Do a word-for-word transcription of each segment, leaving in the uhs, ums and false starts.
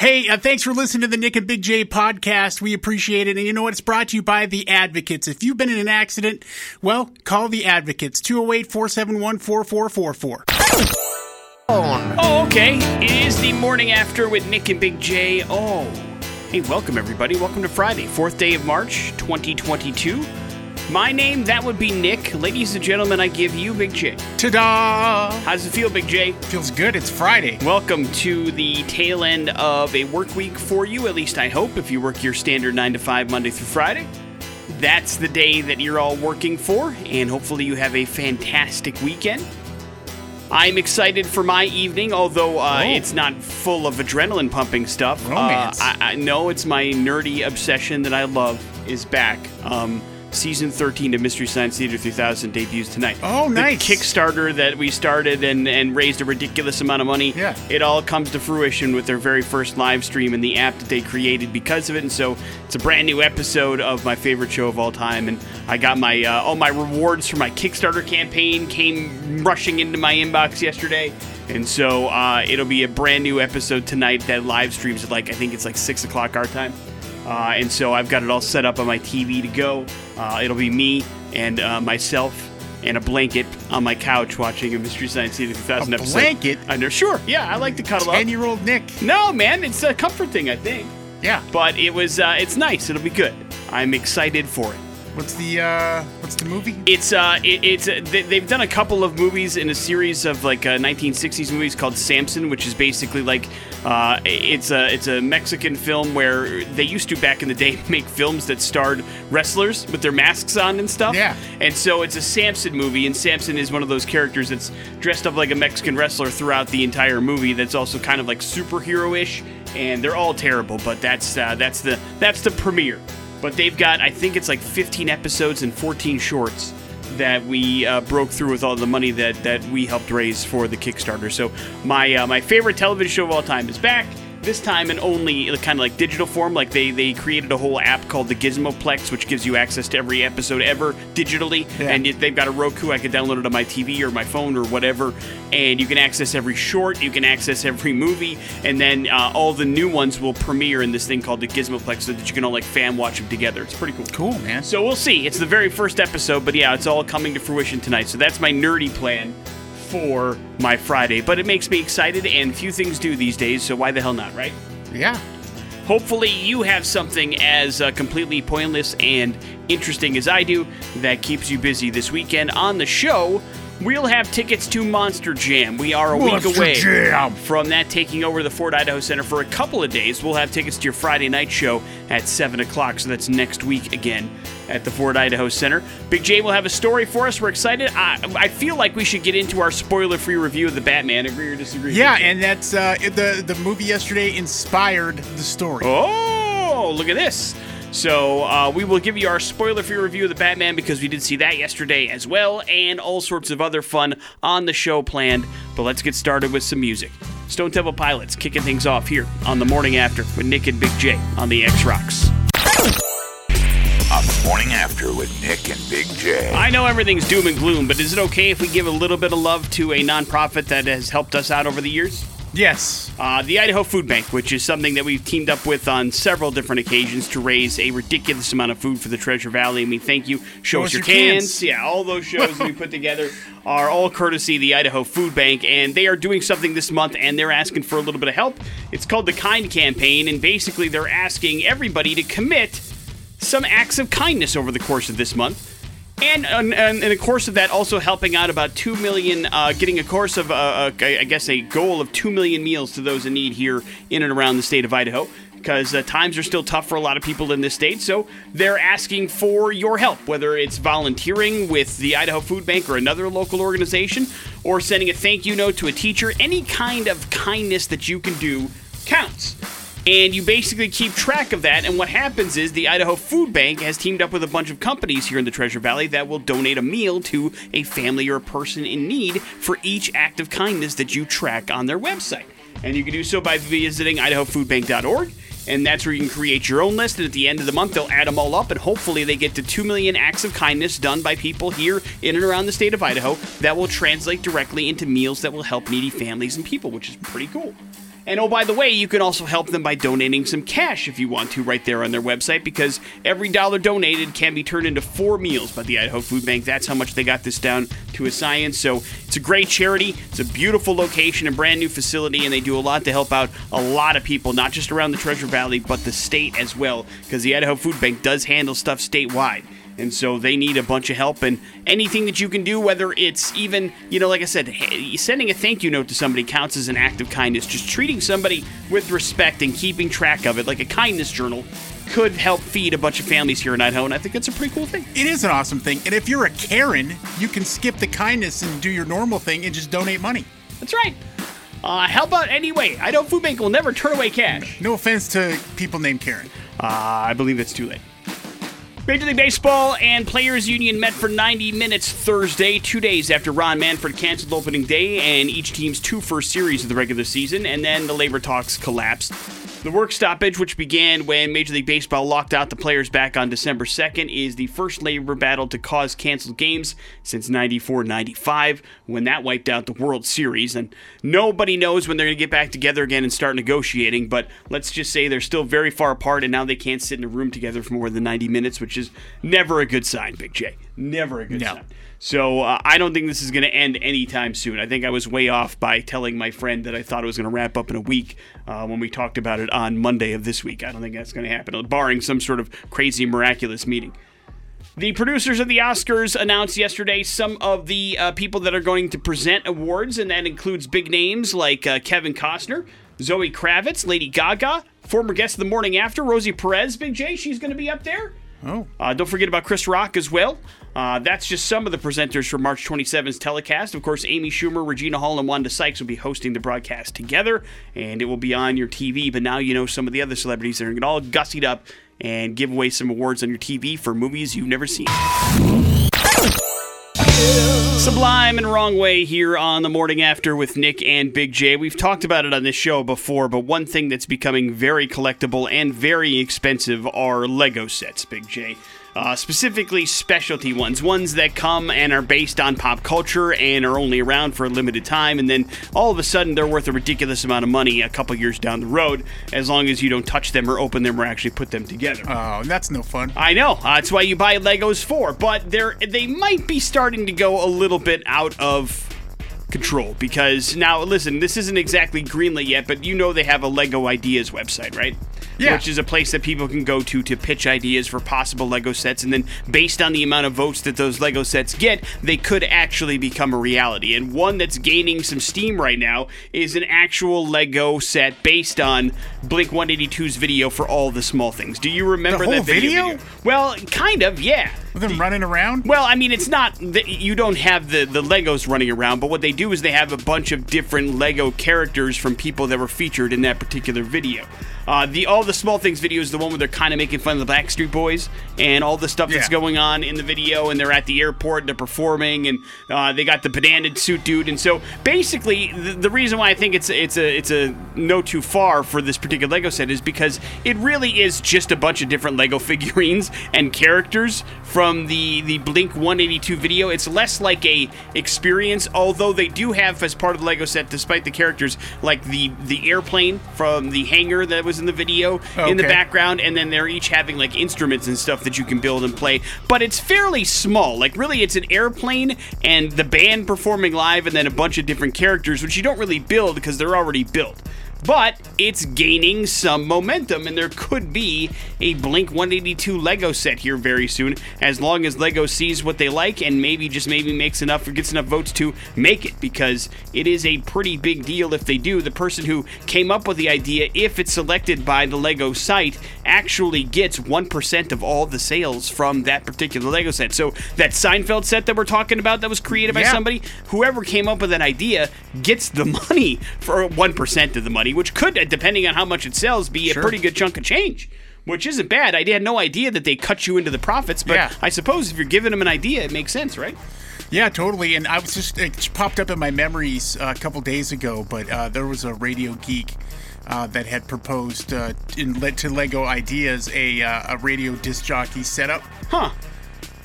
Hey, uh, thanks for listening to the Nick and Big J podcast. We appreciate it. And you know what? It's brought to you by The Advocates. If you've been in an accident, well, call The Advocates. two oh eight, four seven one, four four four four. Oh, okay. It is the morning after with Nick and Big J. Oh, hey, welcome, everybody. Welcome to Friday, fourth day of March, twenty twenty-two. My name, that would be Nick. Ladies and gentlemen, I give you Big J. Ta-da! How does it feel, Big J? Feels good. It's Friday. Welcome to the tail end of a work week for you, at least I hope, if you work your standard nine to five Monday through Friday. That's the day that you're all working for, and hopefully you have a fantastic weekend. I'm excited for my evening, although uh, oh. it's not full of adrenaline pumping stuff. Romance. Uh, I, I know it's my nerdy obsession that I love is back. Um, season thirteen of Mystery Science Theater three thousand debuts tonight. Oh, nice. The Kickstarter that we started and, and raised a ridiculous amount of money. Yeah. It all comes to fruition with their very first live stream and the app that they created because of it. And so it's a brand new episode of my favorite show of all time. And I got my uh, all my rewards for my Kickstarter campaign came rushing into my inbox yesterday. And so uh, it'll be a brand new episode tonight that live streams at like, I think it's like six o'clock our time. Uh, and so I've got it all set up on my T V to go. Uh, it'll be me and uh, myself and a blanket on my couch watching a Mystery Science Theater two thousand a episode. A blanket? Under, sure, yeah, I like to cuddle up. ten-year-old Nick. No, man, it's a comfort thing, I think. Yeah. But it was, uh, it's nice. It'll be good. I'm excited for it. What's the uh, what's the movie? It's uh, it, it's uh, they, they've done a couple of movies in a series of like uh, nineteen sixties movies called Samson, which is basically like uh, it's a it's a Mexican film where they used to back in the day make films that starred wrestlers with their masks on and stuff. Yeah. And so it's a Samson movie, and Samson is one of those characters that's dressed up like a Mexican wrestler throughout the entire movie. That's also kind of like superhero-ish, and they're all terrible. But that's uh, that's the that's the premiere. But they've got, I think it's like fifteen episodes and fourteen shorts that we uh, broke through with all the money that, that we helped raise for the Kickstarter. So my uh, my favorite television show of all time is back, this time in only kind of like digital form. Like they, they created a whole app called the Gizmoplex, which gives you access to every episode ever digitally. Yeah. And they've got a Roku. I could download it on my T V or my phone or whatever. And you can access every short. You can access every movie. And then uh, all the new ones will premiere in this thing called the Gizmoplex so that you can all like fan watch them together. It's pretty cool. Cool, man. So we'll see. It's the very first episode, but yeah, it's all coming to fruition tonight. So that's my nerdy plan for my Friday, but it makes me excited, and few things do these days, so why the hell not, right? Yeah. Hopefully you have something as uh, completely pointless and interesting as I do that keeps you busy this weekend. On the show, we'll have tickets to Monster Jam. We are a Monster week away Jam. From that taking over the Ford Idaho Center for a couple of days. We'll have tickets to your Friday night show at seven o'clock, so that's next week again at the Ford Idaho Center. Big J will have a story for us. We're excited. I, I feel like we should get into our spoiler-free review of The Batman. Agree or disagree? Yeah, and that's uh, the, the movie yesterday inspired the story. Oh, look at this. So uh, we will give you our spoiler-free review of The Batman because we did see that yesterday as well, and all sorts of other fun on the show planned. But let's get started with some music. Stone Temple Pilots kicking things off here on The Morning After with Nick and Big J on the X-Rocks. On The Morning After with Nick and Big J. I know everything's doom and gloom, but is it okay if we give a little bit of love to a nonprofit that has helped us out over the years? Yes. Uh, the Idaho Food Bank, which is something that we've teamed up with on several different occasions to raise a ridiculous amount of food for the Treasure Valley. I mean, thank you. Show us your cans. cans. Yeah, all those shows we put together are all courtesy of the Idaho Food Bank, and they are doing something this month, and they're asking for a little bit of help. It's called the Kind Campaign, and basically they're asking everybody to commit some acts of kindness over the course of this month. And, and, and in the course of that, also helping out about two million, uh, getting a course of, uh, a, I guess, a goal of two million meals to those in need here in and around the state of Idaho, because uh, times are still tough for a lot of people in this state. So they're asking for your help, whether it's volunteering with the Idaho Food Bank or another local organization, or sending a thank you note to a teacher. Any kind of kindness that you can do counts. And you basically keep track of that, and what happens is the Idaho Food Bank has teamed up with a bunch of companies here in the Treasure Valley that will donate a meal to a family or a person in need for each act of kindness that you track on their website. And you can do so by visiting Idaho Food Bank dot org, and that's where you can create your own list, and at the end of the month, they'll add them all up, and hopefully they get to two million acts of kindness done by people here in and around the state of Idaho that will translate directly into meals that will help needy families and people, which is pretty cool. And oh, by the way, you can also help them by donating some cash if you want to right there on their website, because every dollar donated can be turned into four meals by the Idaho Food Bank. That's how much they got this down to a science. So it's a great charity. It's a beautiful location, a brand new facility, and they do a lot to help out a lot of people, not just around the Treasure Valley, but the state as well, because the Idaho Food Bank does handle stuff statewide. And so they need a bunch of help, and anything that you can do, whether it's even, you know, like I said, sending a thank you note to somebody counts as an act of kindness. Just treating somebody with respect and keeping track of it, like a kindness journal, could help feed a bunch of families here in Idaho, and I think it's a pretty cool thing. It is an awesome thing, and if you're a Karen, you can skip the kindness and do your normal thing and just donate money. That's right. Uh, help out anyway. Idaho Food Bank will never turn away cash. No offense to people named Karen. Uh, I believe it's too late. Major League Baseball and Players Union met for ninety minutes Thursday, two days after Ron Manfred canceled opening day and each team's two first series of the regular season, and then the labor talks collapsed. The work stoppage, which began when Major League Baseball locked out the players back on December second, is the first labor battle to cause canceled games since ninety-four ninety-five, when that wiped out the World Series. And nobody knows when they're going to get back together again and start negotiating, but let's just say they're still very far apart, and now they can't sit in a room together for more than ninety minutes, which is never a good sign, Big J. Never a good no. sign. So uh, I don't think this is going to end anytime soon. I think I was way off by telling my friend that I thought it was going to wrap up in a week uh, when we talked about it on Monday of this week. I don't think that's going to happen, barring some sort of crazy, miraculous meeting. The producers of the Oscars announced yesterday some of the uh, people that are going to present awards, and that includes big names like uh, Kevin Costner, Zoe Kravitz, Lady Gaga, former guest of The Morning After, Rosie Perez. Big J, she's going to be up there. Oh. Uh, don't forget about Chris Rock as well. Uh, that's just some of the presenters for March twenty-seventh's telecast. Of course, Amy Schumer, Regina Hall, and Wanda Sykes will be hosting the broadcast together, and it will be on your T V. But now you know some of the other celebrities that are going to all gussied up and give away some awards on your T V for movies you've never seen. Sublime and Wrong Way here on The Morning After with Nick and Big J. We've talked about it on this show before, but one thing that's becoming very collectible and very expensive are Lego sets, Big J. Uh, specifically specialty ones, ones that come and are based on pop culture and are only around for a limited time, and then all of a sudden they're worth a ridiculous amount of money a couple years down the road, as long as you don't touch them or open them or actually put them together. Oh, that's no fun. I know. Uh, that's why you buy Legos for, but they're they might be starting to go a little bit out of control, because now, listen, this isn't exactly greenlit yet, but you know they have a LEGO Ideas website, right? Yeah. Which is a place that people can go to to pitch ideas for possible Lego sets, and then based on the amount of votes that those Lego sets get, they could actually become a reality. And one that's gaining some steam right now is an actual Lego set based on Blink one eighty-two's video for All the Small Things. Do you remember the whole that video? video? Well, kind of, yeah. With them the, running around? Well, I mean, it's not that you don't have the, the Legos running around, but what they do is they have a bunch of different Lego characters from people that were featured in that particular video. Uh, the All the Small Things video is the one where they're kind of making fun of the Backstreet Boys and all the stuff yeah. that's going on in the video, and they're at the airport and they're performing, and uh, they got the banana suit dude. And so basically, the, the reason why I think it's it's a it's a no too far for this particular Lego set is because it really is just a bunch of different Lego figurines and characters from the the Blink one eighty-two video. It's less like a experience, although they do have as part of the Lego set, despite the characters, like the the airplane from the hangar that was in the video okay. in the background, and then they're each having like instruments and stuff that you can build and play, but it's fairly small. Like really it's an airplane and the band performing live, and then a bunch of different characters, which you don't really build because they're already built. But it's gaining some momentum, and there could be a Blink one eighty-two Lego set here very soon, as long as Lego sees what they like and maybe just maybe makes enough or gets enough votes to make it, because it is a pretty big deal if they do. The person who came up with the idea, if it's selected by the Lego site, actually gets one percent of all the sales from that particular Lego set. So that Seinfeld set that we're talking about that was created yeah. by somebody, whoever came up with that idea gets the money for one percent of the money, which could, depending on how much it sells, be sure. a pretty good chunk of change, which isn't bad. I had no idea that they cut you into the profits, but yeah. I suppose if you're giving them an idea, it makes sense, right? Yeah, totally. And I was just, it popped up in my memories a couple days ago, but uh, there was a Radio Geek uh, that had proposed uh, in, to LEGO Ideas a, uh, a radio disc jockey setup. Huh.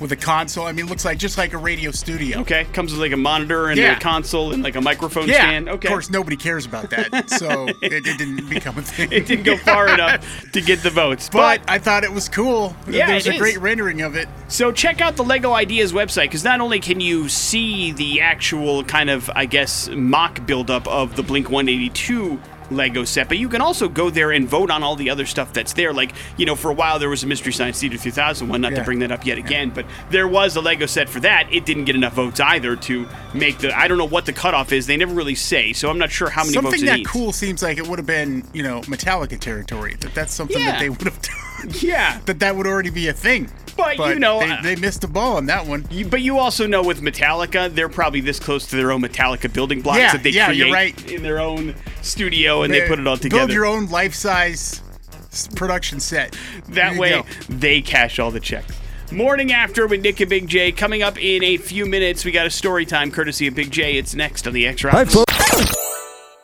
with a console. I mean, it looks like just like a radio studio. Okay, comes with like a monitor and yeah. a console and like a microphone yeah. stand. Okay, of course nobody cares about that, so it, it didn't become a thing. It didn't go far enough to get the votes. But, but I thought it was cool. Yeah, there's a is. great rendering of it. So check out the LEGO Ideas website, because not only can you see the actual kind of, I guess, mock buildup of the Blink one eighty-two LEGO set, but you can also go there and vote on all the other stuff that's there. Like, you know, for a while there was a Mystery Science Theater three thousand one, not yeah. to bring that up yet again, yeah. but there was a LEGO set for that. It didn't get enough votes either to make the, I don't know what the cutoff is. They never really say, so I'm not sure how many something votes it Something that cool seems like it would have been, you know, Metallica territory. That that's something yeah. that they would have done. Yeah. That that would already be a thing. But, but, you know... They, they missed the ball on that one. You, but you also know with Metallica, they're probably this close to their own Metallica building blocks yeah, that they yeah, create you're right. in their own studio, and they, they put it all together. Build your own life-size production set. That way, go. they cash all the checks. Morning After with Nick and Big J. Coming up in a few minutes, we got a story time courtesy of Big J. It's next on the X-Rock. Hi, folks.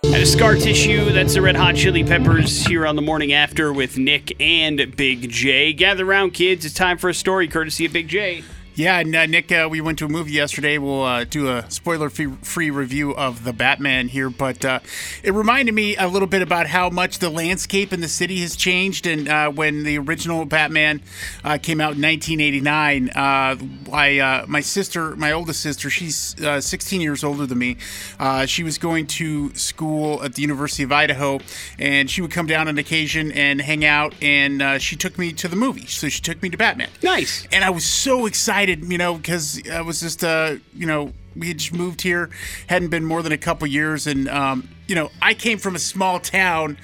And a scar tissue, that's the Red Hot Chili Peppers here on The Morning After with Nick and Big J. Gather round, kids. It's time for a story courtesy of Big J. Yeah, and uh, Nick, uh, we went to a movie yesterday. We'll uh, do a spoiler-free review of The Batman here, but uh, it reminded me a little bit about how much the landscape in the city has changed. And uh, when the original Batman uh, came out in nineteen eighty-nine, uh, I, uh, my sister, my oldest sister, she's uh, sixteen years older than me. Uh, she was going to school at the University of Idaho, and she would come down on occasion and hang out, and uh, she took me to the movie. So she took me to Batman. Nice. And I was so excited, you know, because I was just, uh, you know, we had just moved here, hadn't been more than a couple years, and, um, you know, I came from a small town.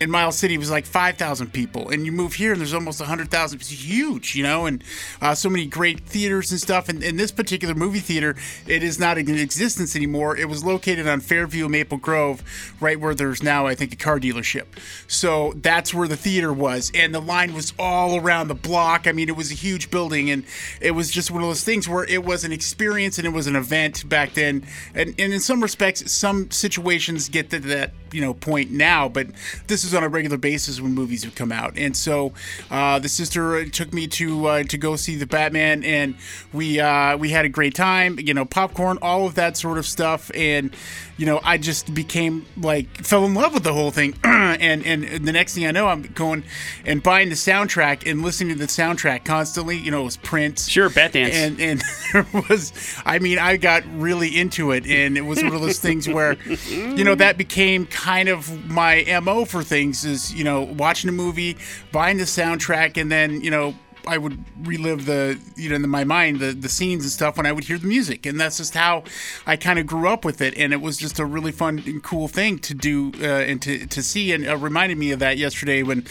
In Miles City, it was like five thousand people. And you move here, and there's almost one hundred thousand. It's huge, you know, and uh, so many great theaters and stuff. And, and this particular movie theater, it is not in existence anymore. It was located on Fairview, Maple Grove, right where there's now, I think, a car dealership. So that's where the theater was. And the line was all around the block. I mean, it was a huge building. And it was just one of those things where it was an experience and it was an event back then. And, and in some respects, some situations get to that, you know, point now. But this is on a regular basis when movies would come out. And so uh, the sister took me to uh, to go see The Batman, and we uh, we had a great time, you know, popcorn, all of that sort of stuff. And, you know, I just became like, fell in love with the whole thing. and, and and the next thing I know, I'm going and buying the soundtrack and listening to the soundtrack constantly. You know, it was Prince. Sure, Bat Dance. And, and there was, I mean, I got really into it. And it was one of those things where, you know, that became kind of my M O for things. Things is, you know, watching a movie, buying the soundtrack, and then, you know, I would relive the, you know, in my mind, the, the scenes and stuff when I would hear the music. And that's just how I kind of grew up with it. And it was just a really fun and cool thing to do uh, and to, to see. And it reminded me of that yesterday when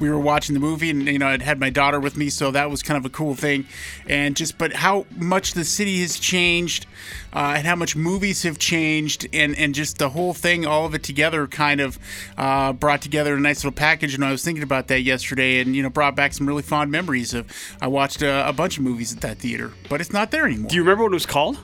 we were watching the movie, and, you know, I'd had my daughter with me. So that was kind of a cool thing. And just, but how much the city has changed uh, and how much movies have changed, and, and just the whole thing, all of it together kind of uh, brought together a nice little package. And I was thinking about that yesterday, and, you know, brought back some really fond memories of. I watched a, a bunch of movies at that theater, but it's not there anymore. Do you remember what it was called?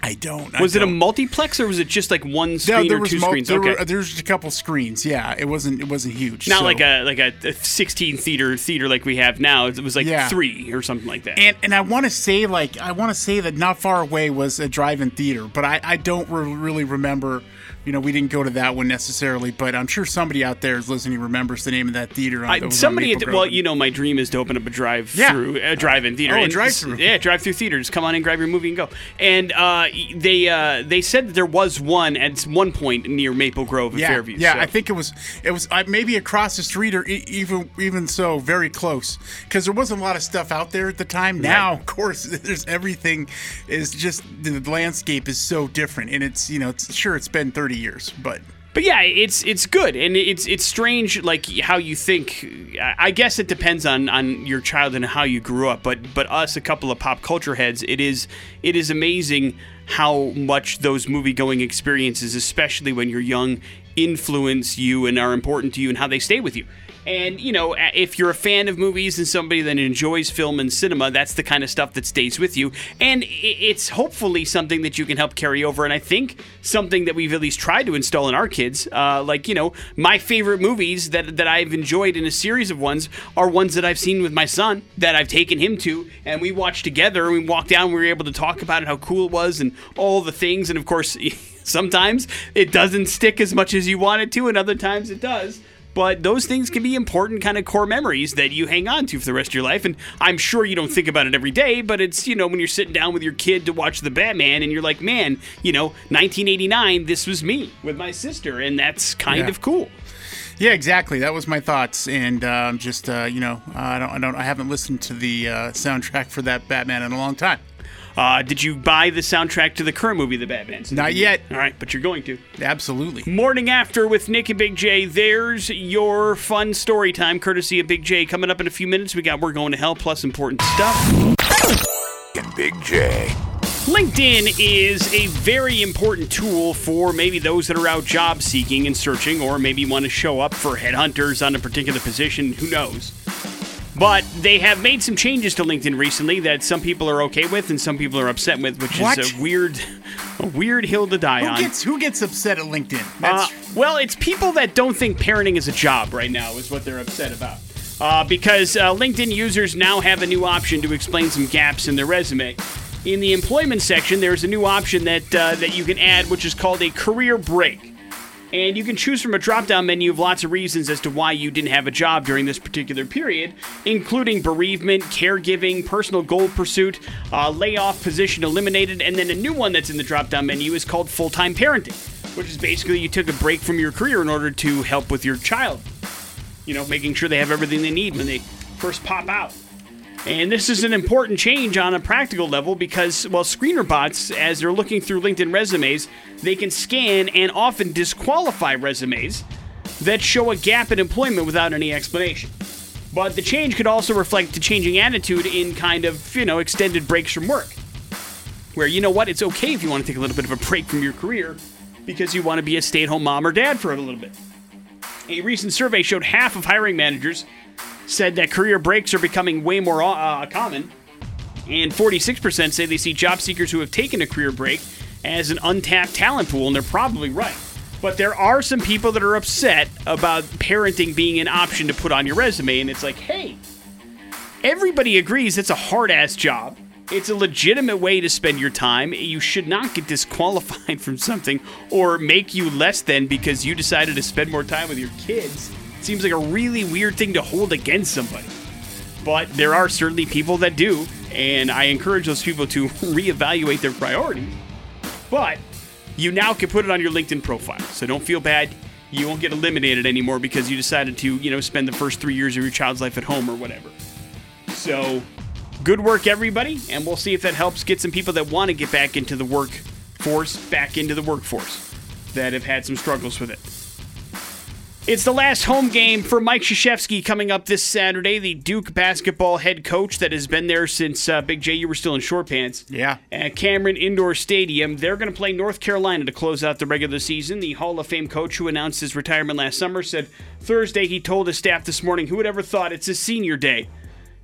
I don't. I was don't. It a multiplex, or was it just like one screen no, there or was two mul- screens? There okay, there's a couple screens. Yeah, it wasn't. It wasn't huge. Not so. like a like a, a sixteen theater theater like we have now. It was like yeah. three or something like that. And and I want to say like I want to say that not far away was a drive-in theater, but I I don't re- really remember. You know, we didn't go to that one necessarily, but I'm sure somebody out there is listening remembers the name of that theater. On, I, somebody, on well, you know, my dream is to open up a drive-through, yeah. a drive-in theater. Oh, and a drive-through. Yeah, drive-through theater. Just come on in, grab your movie, and go. And uh, they uh, they said that there was one at one point near Maple Grove and yeah, Fairview. Yeah, so. I think it was it was uh, maybe across the street, or e- even even so, very close, because there wasn't a lot of stuff out there at the time. Right. Now, of course, there's everything is just the landscape is so different, and it's you know, it's, sure, it's been thirty. years, but but yeah, it's it's good, and it's it's strange, like how you think. I guess it depends on on your child and how you grew up. But but us, a couple of pop culture heads, it is it is amazing how much those movie going experiences, especially when you're young, influence you and are important to you and how they stay with you. And, you know, if you're a fan of movies and somebody that enjoys film and cinema, that's the kind of stuff that stays with you. And it's hopefully something that you can help carry over. And I think something that we've at least tried to install in our kids, uh, like, you know, my favorite movies that, that I've enjoyed in a series of ones are ones that I've seen with my son that I've taken him to. And we watched together and we walked down and we were able to talk about it, how cool it was and all the things. And, of course, sometimes it doesn't stick as much as you want it to and other times it does. But those things can be important kind of core memories that you hang on to for the rest of your life. And I'm sure you don't think about it every day, but it's, you know, when you're sitting down with your kid to watch The Batman and you're like, man, you know, nineteen eighty-nine, this was me with my sister. And that's kind yeah. of cool. Yeah, exactly. That was my thoughts. And um, just, uh, you know, I don't, I don't, I haven't listened to the uh, soundtrack for that Batman in a long time. Uh, did you buy the soundtrack to the current movie, The Batman? Not yet. All right, but you're going to. Absolutely. Morning After with Nick and Big J. There's your fun story time, courtesy of Big J. Coming up in a few minutes, we got We're Going to Hell, plus important stuff. And Big J. LinkedIn is a very important tool for maybe those that are out job seeking and searching, or maybe want to show up for headhunters on a particular position. Who knows? But they have made some changes to LinkedIn recently that some people are okay with and some people are upset with, which what? is a weird a weird hill to die who on. Gets, who gets upset at LinkedIn? That's... Uh, well, it's people that don't think parenting is a job right now is what they're upset about. Uh, because uh, LinkedIn users now have a new option to explain some gaps in their resume. In the employment section, there's a new option that uh, that you can add, which is called a career break. And you can choose from a drop-down menu of lots of reasons as to why you didn't have a job during this particular period, including bereavement, caregiving, personal goal pursuit, uh, layoff, position eliminated, and then a new one that's in the drop-down menu is called full-time parenting, which is basically you took a break from your career in order to help with your child. You know, making sure they have everything they need when they first pop out. And this is an important change on a practical level because, well, screener bots, as they're looking through LinkedIn resumes, they can scan and often disqualify resumes that show a gap in employment without any explanation. But the change could also reflect the changing attitude in kind of, you know, extended breaks from work, where, you know what, it's okay if you want to take a little bit of a break from your career because you want to be a stay-at-home mom or dad for a little bit. A recent survey showed half of hiring managers said that career breaks are becoming way more uh, common, and forty-six percent say they see job seekers who have taken a career break as an untapped talent pool, and they're probably right. But there are some people that are upset about parenting being an option to put on your resume, and it's like, hey, everybody agrees it's a hard-ass job. It's a legitimate way to spend your time. You should not get disqualified from something or make you less than because you decided to spend more time with your kids. Seems like a really weird thing to hold against somebody. But there are certainly people that do, and I encourage those people to reevaluate their priorities. But you now can put it on your LinkedIn profile, so don't feel bad. You won't get eliminated anymore because you decided to, you know, spend the first three years of your child's life at home or whatever. So good work, everybody, and we'll see if that helps get some people that want to get back into the workforce, back into the workforce that have had some struggles with it. It's the last home game for Mike Krzyzewski coming up this Saturday, the Duke basketball head coach that has been there since, uh, Big J, you were still in short pants. Yeah. At Cameron Indoor Stadium. They're going to play North Carolina to close out the regular season. The Hall of Fame coach who announced his retirement last summer said Thursday he told his staff this morning, who would ever thought it's his senior day?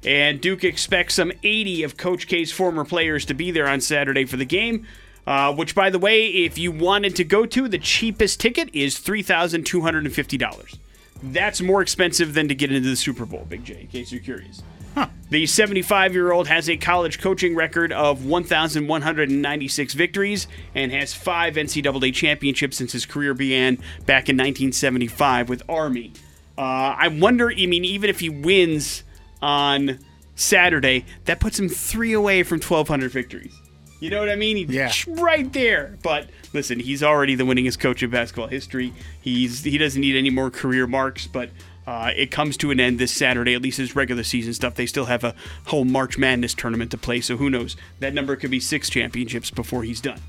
And Duke expects some eighty of Coach K's former players to be there on Saturday for the game. Uh, which, by the way, if you wanted to go to, the cheapest ticket is three thousand two hundred fifty dollars. That's more expensive than to get into the Super Bowl, Big J, in case you're curious. Huh. The seventy-five-year-old has a college coaching record of one thousand one hundred ninety-six victories and has five N C double A championships since his career began back in nineteen seventy-five with Army. Uh, I wonder, I mean, even if he wins on Saturday, that puts him three away from one thousand two hundred victories. You know what I mean? He's yeah. right there. But listen, he's already the winningest coach in basketball history. He's he doesn't need any more career marks, but uh, it comes to an end this Saturday, at least his regular season stuff. They still have a whole March Madness tournament to play, so who knows? That number could be six championships before he's done.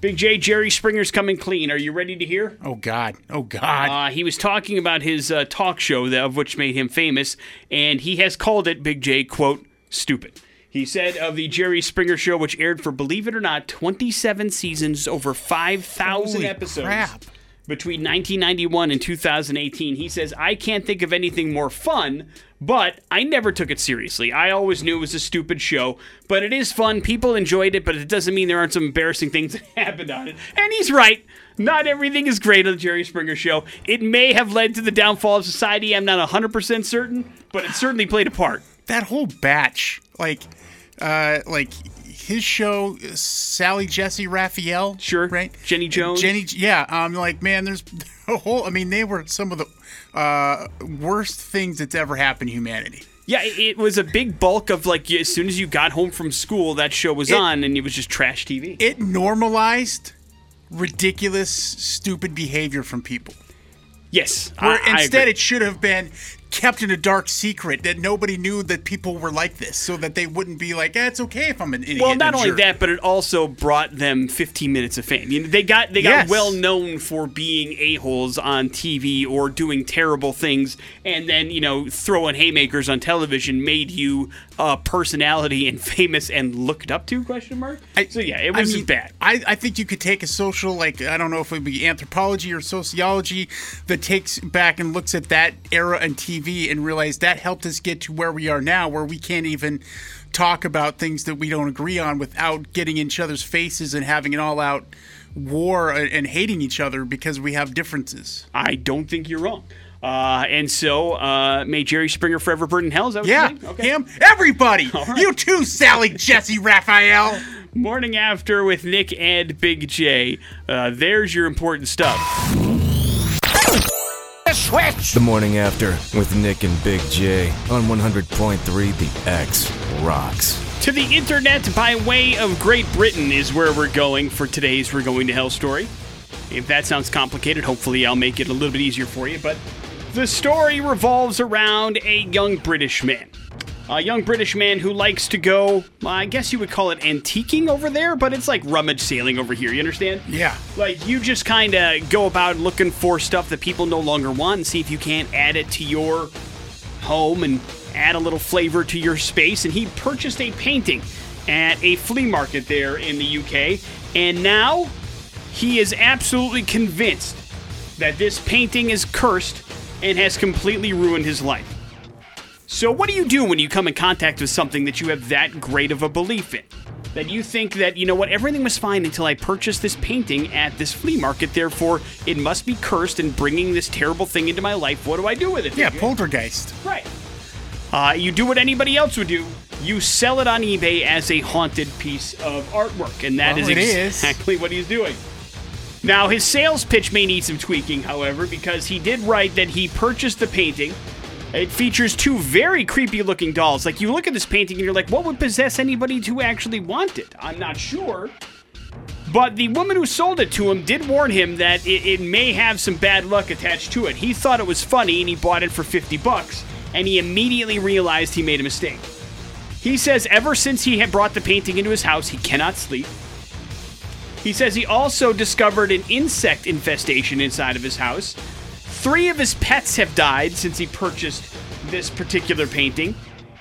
Big J, Jerry Springer's coming clean. Are you ready to hear? Oh, God. Oh, God. Uh, he was talking about his uh, talk show, that, of which made him famous, and he has called it, Big J, quote, stupid. He said of the Jerry Springer Show, which aired for, believe it or not, twenty-seven seasons over five thousand episodes. Holy crap. between nineteen ninety-one and two thousand eighteen, he says, I can't think of anything more fun, but I never took it seriously. I always knew it was a stupid show, but it is fun. People enjoyed it, but it doesn't mean there aren't some embarrassing things that happened on it. And he's right. Not everything is great on the Jerry Springer Show. It may have led to the downfall of society. I'm not one hundred percent certain, but it certainly played a part. That whole batch, like, uh, like... his show, Sally Jesse Raphael, sure, right? Jenny Jones, Jenny, yeah. I'm um, like, man, there's a whole. I mean, they were some of the uh, worst things that's ever happened to humanity. Yeah, it was a big bulk of, like, as soon as you got home from school, that show was it, on, and it was just trash T V. It normalized ridiculous, stupid behavior from people. Yes, where I, instead I agree. It should have been kept in a dark secret that nobody knew that people were like this, so that they wouldn't be like, eh, it's okay if I'm an idiot. Well, not only jerk. That, but it also brought them fifteen minutes of fame. You know, they got they yes. got well known for being a-holes on T V or doing terrible things, and then, you know, throwing haymakers on television made you a uh, personality and famous and looked up to, question mark? I, so yeah, it was I mean, bad. I, I think you could take a social, like, I don't know if it would be anthropology or sociology that takes back and looks at that era and T V and realize that helped us get to where we are now, where we can't even talk about things that we don't agree on without getting in each other's faces and having an all-out war and hating each other because we have differences. I don't think you're wrong. Uh, and so, uh, may Jerry Springer forever burn in hell? Is that what yeah, you okay. him, everybody! Right. You too, Sally Jesse Raphael! Morning After with Nick and Big J. Uh, there's your important stuff. Switch. The Morning After with Nick and Big J on one hundred point three The X Rocks. To the internet by way of Great Britain is where we're going for today's We're Going to Hell story. If that sounds complicated, hopefully I'll make it a little bit easier for you, but the story revolves around a young British man. A young British man who likes to go, I guess you would call it antiquing over there, but it's like rummage sailing over here, you understand? Yeah. Like, you just kind of go about looking for stuff that people no longer want and see if you can't add it to your home and add a little flavor to your space. And he purchased a painting at a flea market there in the U K, and now he is absolutely convinced that this painting is cursed and has completely ruined his life. So what do you do when you come in contact with something that you have that great of a belief in? That you think that, you know what, everything was fine until I purchased this painting at this flea market, therefore it must be cursed and bringing this terrible thing into my life. What do I do with it? Yeah, poltergeist. Right. Uh, you do what anybody else would do. You sell it on eBay as a haunted piece of artwork, and that well, is exactly is. what he's doing. Now, his sales pitch may need some tweaking, however, because he did write that he purchased the painting. It features two very creepy-looking dolls. Like, you look at this painting and you're like, what would possess anybody to actually want it? I'm not sure. But the woman who sold it to him did warn him that it, it may have some bad luck attached to it. He thought it was funny, and he bought it for fifty bucks, and he immediately realized he made a mistake. He says ever since he had brought the painting into his house, he cannot sleep. He says he also discovered an insect infestation inside of his house. Three of his pets have died since he purchased this particular painting,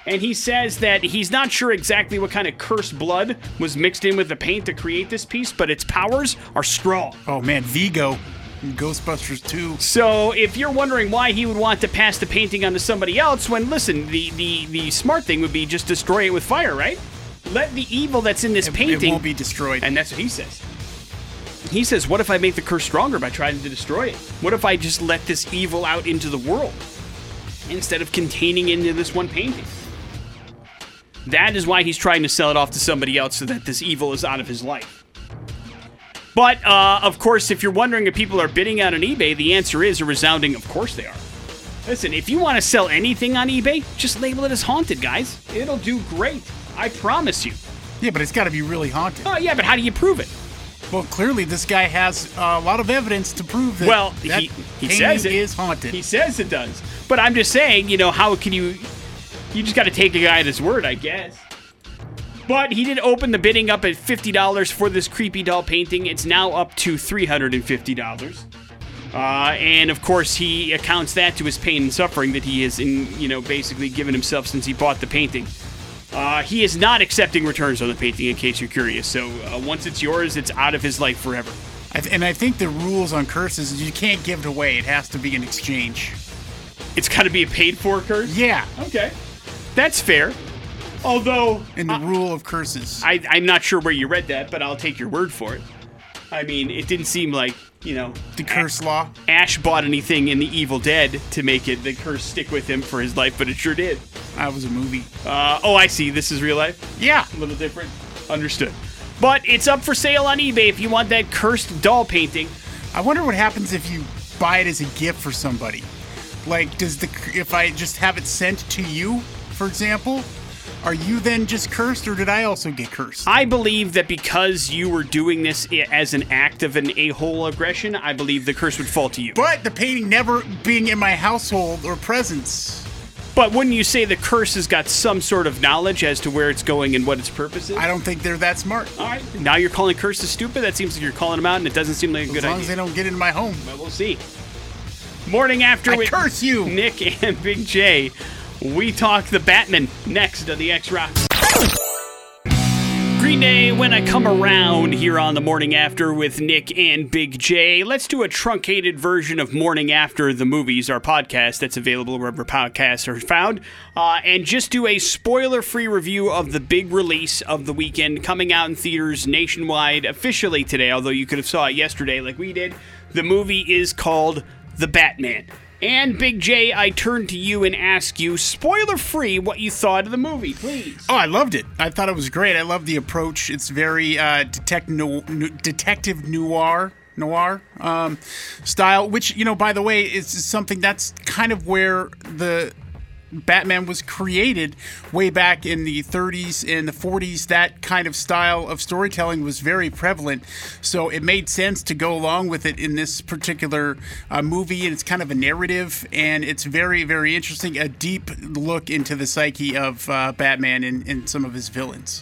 and he says that he's not sure exactly what kind of cursed blood was mixed in with the paint to create this piece, but its powers are strong. Oh man, Vigo in Ghostbusters two. So if you're wondering why he would want to pass the painting on to somebody else, when listen, the, the, the smart thing would be just destroy it with fire, right? Let the evil that's in this it, painting... It won't be destroyed. And that's what he says. He says, what if I make the curse stronger by trying to destroy it? What if I just let this evil out into the world instead of containing it into this one painting? That is why he's trying to sell it off to somebody else so that this evil is out of his life. But, uh, of course, if you're wondering if people are bidding out on eBay, the answer is a resounding, of course they are. Listen, if you want to sell anything on eBay, just label it as haunted, guys. It'll do great. I promise you. Yeah, but it's got to be really haunted. Oh, yeah, but how do you prove it? Well, clearly this guy has a lot of evidence to prove that well, that he, he says it is haunted. He says it does. But I'm just saying, you know, how can you... You just got to take a guy at his word, I guess. But he did open the bidding up at fifty dollars for this creepy doll painting. It's now up to three hundred fifty dollars. Uh, and, of course, he accounts that to his pain and suffering that he has, in, you know, basically given himself since he bought the painting. Uh, he is not accepting returns on the painting, in case you're curious. So uh, once it's yours, it's out of his life forever. And I think the rules on curses is you can't give it away. It has to be an exchange. It's got to be a paid-for curse? Yeah. Okay. That's fair. Although... in the uh, rule of curses. I, I'm not sure where you read that, but I'll take your word for it. I mean, it didn't seem like, you know... the curse Ash, law? Ash bought anything in The Evil Dead to make it the curse stick with him for his life, but it sure did. That was a movie. Uh, oh, I see. This is real life? Yeah. A little different. Understood. But it's up for sale on eBay if you want that cursed doll painting. I wonder what happens if you buy it as a gift for somebody. Like, does the if I just have it sent to you, for example, are you then just cursed, or did I also get cursed? I believe that because you were doing this as an act of an a-hole aggression, I believe the curse would fall to you. But the painting never being in my household or presence. But wouldn't you say the curse has got some sort of knowledge as to where it's going and what its purpose is? I don't think they're that smart. All right. Now you're calling curses stupid? That seems like you're calling them out, and it doesn't seem like a as good idea. As long as they don't get into my home. But we'll see. Morning after I with curse you. Nick and Big J, we talk the Batman next on the X-Rocks. Green Day, when I come around here on the Morning After with Nick and Big J. Let's do a truncated version of Morning After the Movies, our podcast that's available wherever podcasts are found, uh, and just do a spoiler-free review of the big release of the weekend coming out in theaters nationwide officially today, although you could have saw it yesterday like we did. The movie is called The Batman. And, Big J, I turn to you and ask you, spoiler-free, what you thought of the movie, please. Oh, I loved it. I thought it was great. I love the approach. It's very uh, detect no- detective noir noir um, style, which, you know, by the way, is something that's kind of where the Batman was created way back in the thirties and the forties. That kind of style of storytelling was very prevalent, so it made sense to go along with it in this particular uh, movie, and it's kind of a narrative, and it's very, very interesting, a deep look into the psyche of uh, Batman and, and some of his villains.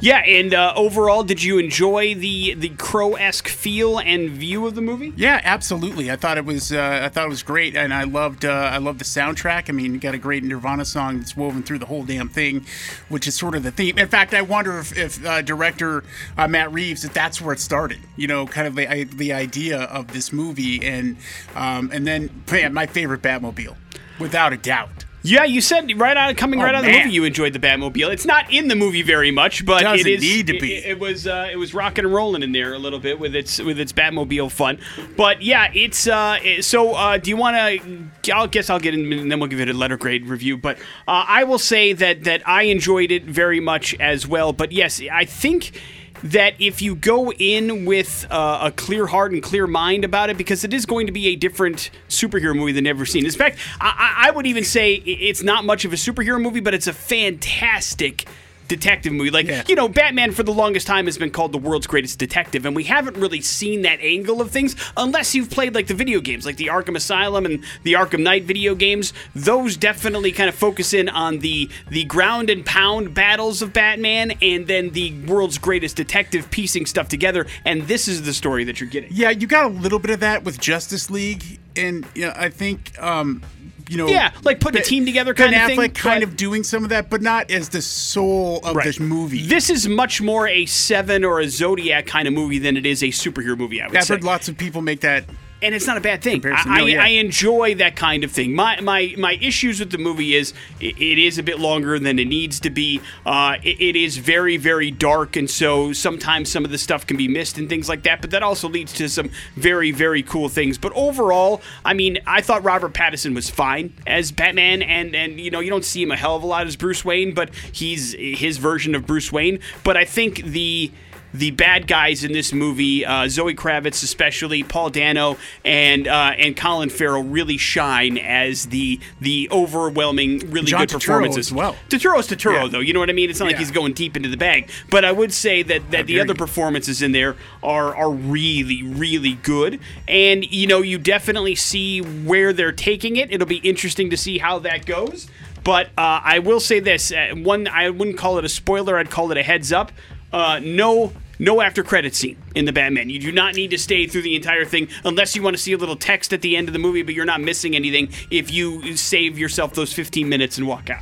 Yeah, and uh, overall, did you enjoy the, the Crow-esque feel and view of the movie? Yeah, absolutely. I thought it was uh, I thought it was great, and I loved uh, I loved the soundtrack. I mean, you got a great Nirvana song that's woven through the whole damn thing, which is sort of the theme. In fact, I wonder if, if uh, director uh, Matt Reeves, if that's where it started. You know, kind of the the idea of this movie, and um, and then man, my favorite Batmobile, without a doubt. Yeah, you said right out coming oh, right out man. of the movie you enjoyed the Batmobile. It's not in the movie very much, but it, it is need to be. It, it was uh, it was rocking and rolling in there a little bit with its with its Batmobile fun. But yeah, it's uh, it, so uh, do you want to I guess I'll get in and then we'll give it a letter grade review, but uh, I will say that that I enjoyed it very much as well. But yes, I think that if you go in with uh, a clear heart and clear mind about it, because it is going to be a different superhero movie than ever seen. In fact, I, I would even say it's not much of a superhero movie, but it's a fantastic detective movie. Like, yeah. you know, Batman for the longest time has been called the world's greatest detective, and we haven't really seen that angle of things unless you've played, like, the video games, like the Arkham Asylum and the Arkham Knight video games. Those definitely kind of focus in on the, the ground and pound battles of Batman and then the world's greatest detective piecing stuff together, and this is the story that you're getting. Yeah, you got a little bit of that with Justice League, and you know, I think... Um You know, yeah, like putting a team together kind of thing. Ben Affleck kind of doing some of that, but not as the soul of right. this movie. This is much more a Seven or a Zodiac kind of movie than it is a superhero movie, I would I've say. I've heard lots of people make that And it's not a bad thing. I, no, yeah. I enjoy that kind of thing. My my my issues with the movie is it, it is a bit longer than it needs to be. Uh, it, it is very, very dark, and so sometimes some of the stuff can be missed and things like that, but that also leads to some very, very cool things. But overall, I mean, I thought Robert Pattinson was fine as Batman, and, and you know, you don't see him a hell of a lot as Bruce Wayne, but he's his version of Bruce Wayne. But I think the... The bad guys in this movie, uh, Zoe Kravitz especially, Paul Dano, and uh, and Colin Farrell really shine as the the overwhelming, really John good Turturro performances. As well, Turturro's Turturro, yeah. though. You know what I mean? It's not yeah. like he's going deep into the bag. But I would say that, that the other good. performances in there are are really, really good. And you know, you definitely see where they're taking it. It'll be interesting to see how that goes. But uh, I will say this: uh, one, I wouldn't call it a spoiler. I'd call it a heads up. Uh, no, no after credit scene in the Batman. You do not need to stay through the entire thing unless you want to see a little text at the end of the movie, but you're not missing anything if you save yourself those fifteen minutes and walk out.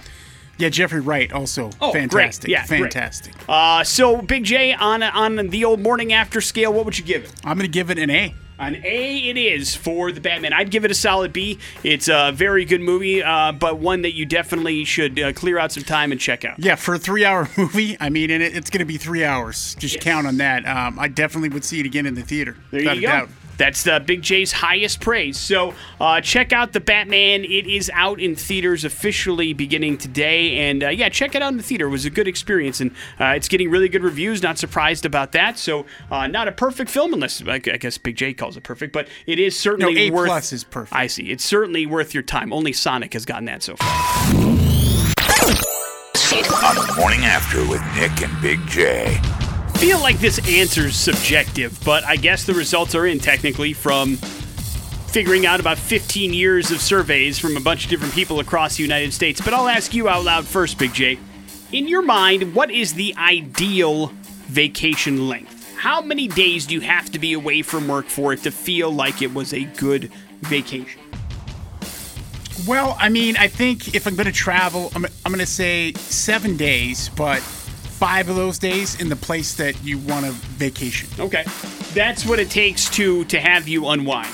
Yeah, Jeffrey Wright also oh, fantastic. Great. Yeah, fantastic. Great. Uh, so Big J, on on the old morning after scale, what would you give it? I'm gonna give it an A. An A it is for The Batman. I'd give it a solid B. It's a very good movie, uh, but one that you definitely should uh, clear out some time and check out. Yeah, for a three-hour movie, I mean, and it, it's going to be three hours. Just yes. count on that. Um, I definitely would see it again in the theater. There you go. Without a doubt. That's uh, Big J's highest praise. So uh, check out The Batman. It is out in theaters officially beginning today. And, uh, yeah, check it out in the theater. It was a good experience. And uh, it's getting really good reviews. Not surprised about that. So uh, not a perfect film unless, I guess Big J calls it perfect. But it is certainly no, A worth... A-plus is perfect. I see. It's certainly worth your time. Only Sonic has gotten that so far. On the morning after with Nick and Big J. I feel like this answer's subjective, but I guess the results are in technically from figuring out about fifteen years of surveys from a bunch of different people across the United States. But I'll ask you out loud first, Big J. In your mind, what is the ideal vacation length? How many days do you have to be away from work for it to feel like it was a good vacation? Well, I mean, I think if I'm going to travel, I'm, I'm going to say seven days, but... five of those days in the place that you want to vacation. Okay. That's what it takes to to have you unwind.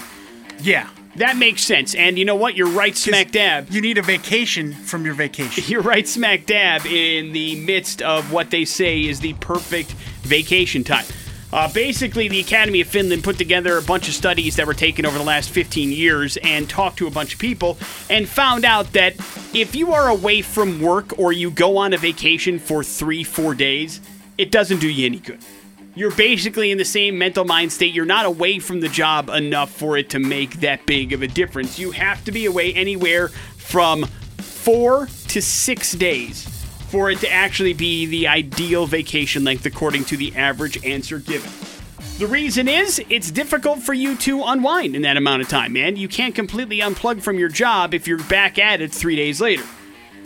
Yeah. That makes sense. And you know what? You're right smack dab. You need a vacation from your vacation. You're right smack dab in the midst of what they say is the perfect vacation time. Uh, basically, the Academy of Finland put together a bunch of studies that were taken over the last fifteen years and talked to a bunch of people and found out that if you are away from work or you go on a vacation for three, four days, it doesn't do you any good. You're basically in the same mental mind state. You're not away from the job enough for it to make that big of a difference. You have to be away anywhere from four to six days for it to actually be the ideal vacation length according to the average answer given. The reason is it's difficult for you to unwind in that amount of time, man. You can't completely unplug from your job if you're back at it three days later.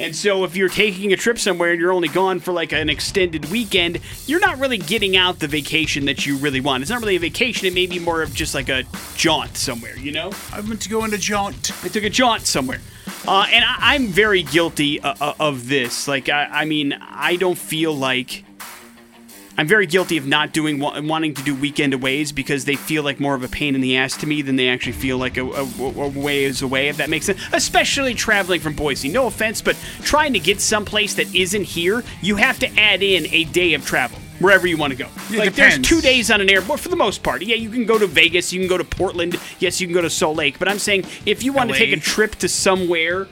And so if you're taking a trip somewhere and you're only gone for like an extended weekend, you're not really getting out the vacation that you really want. It's not really a vacation. It may be more of just like a jaunt somewhere, you know? I went to go on a jaunt. I took a jaunt somewhere. Uh, and I, I'm very guilty uh, of this. Like, I, I mean, I don't feel like... I'm very guilty of not doing wanting to do weekend aways because they feel like more of a pain in the ass to me than they actually feel like a, a, a ways away, if that makes sense. Especially traveling from Boise. No offense, but trying to get someplace that isn't here, you have to add in a day of travel. Wherever you want to go. It like, depends. There's two days on an airport for the most part. Yeah, you can go to Vegas. You can go to Portland. Yes, you can go to Salt Lake. But I'm saying if you want L A to take a trip to somewhere,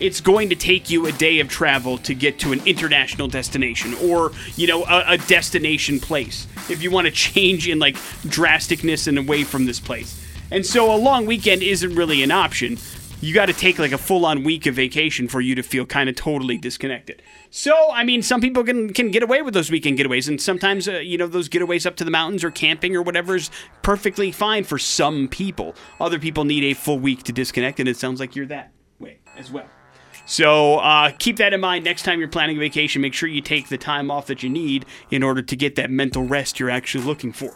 it's going to take you a day of travel to get to an international destination or, you know, a, a destination place. If you want to change in, like, drasticness and away from this place. And so a long weekend isn't really an option. You got to take, like, a full-on week of vacation for you to feel kind of totally disconnected. So, I mean, some people can, can get away with those weekend getaways, and sometimes, uh, you know, those getaways up to the mountains or camping or whatever is perfectly fine for some people. Other people need a full week to disconnect, and it sounds like you're that way as well. So uh, keep that in mind next time you're planning a vacation. Make sure you take the time off that you need in order to get that mental rest you're actually looking for.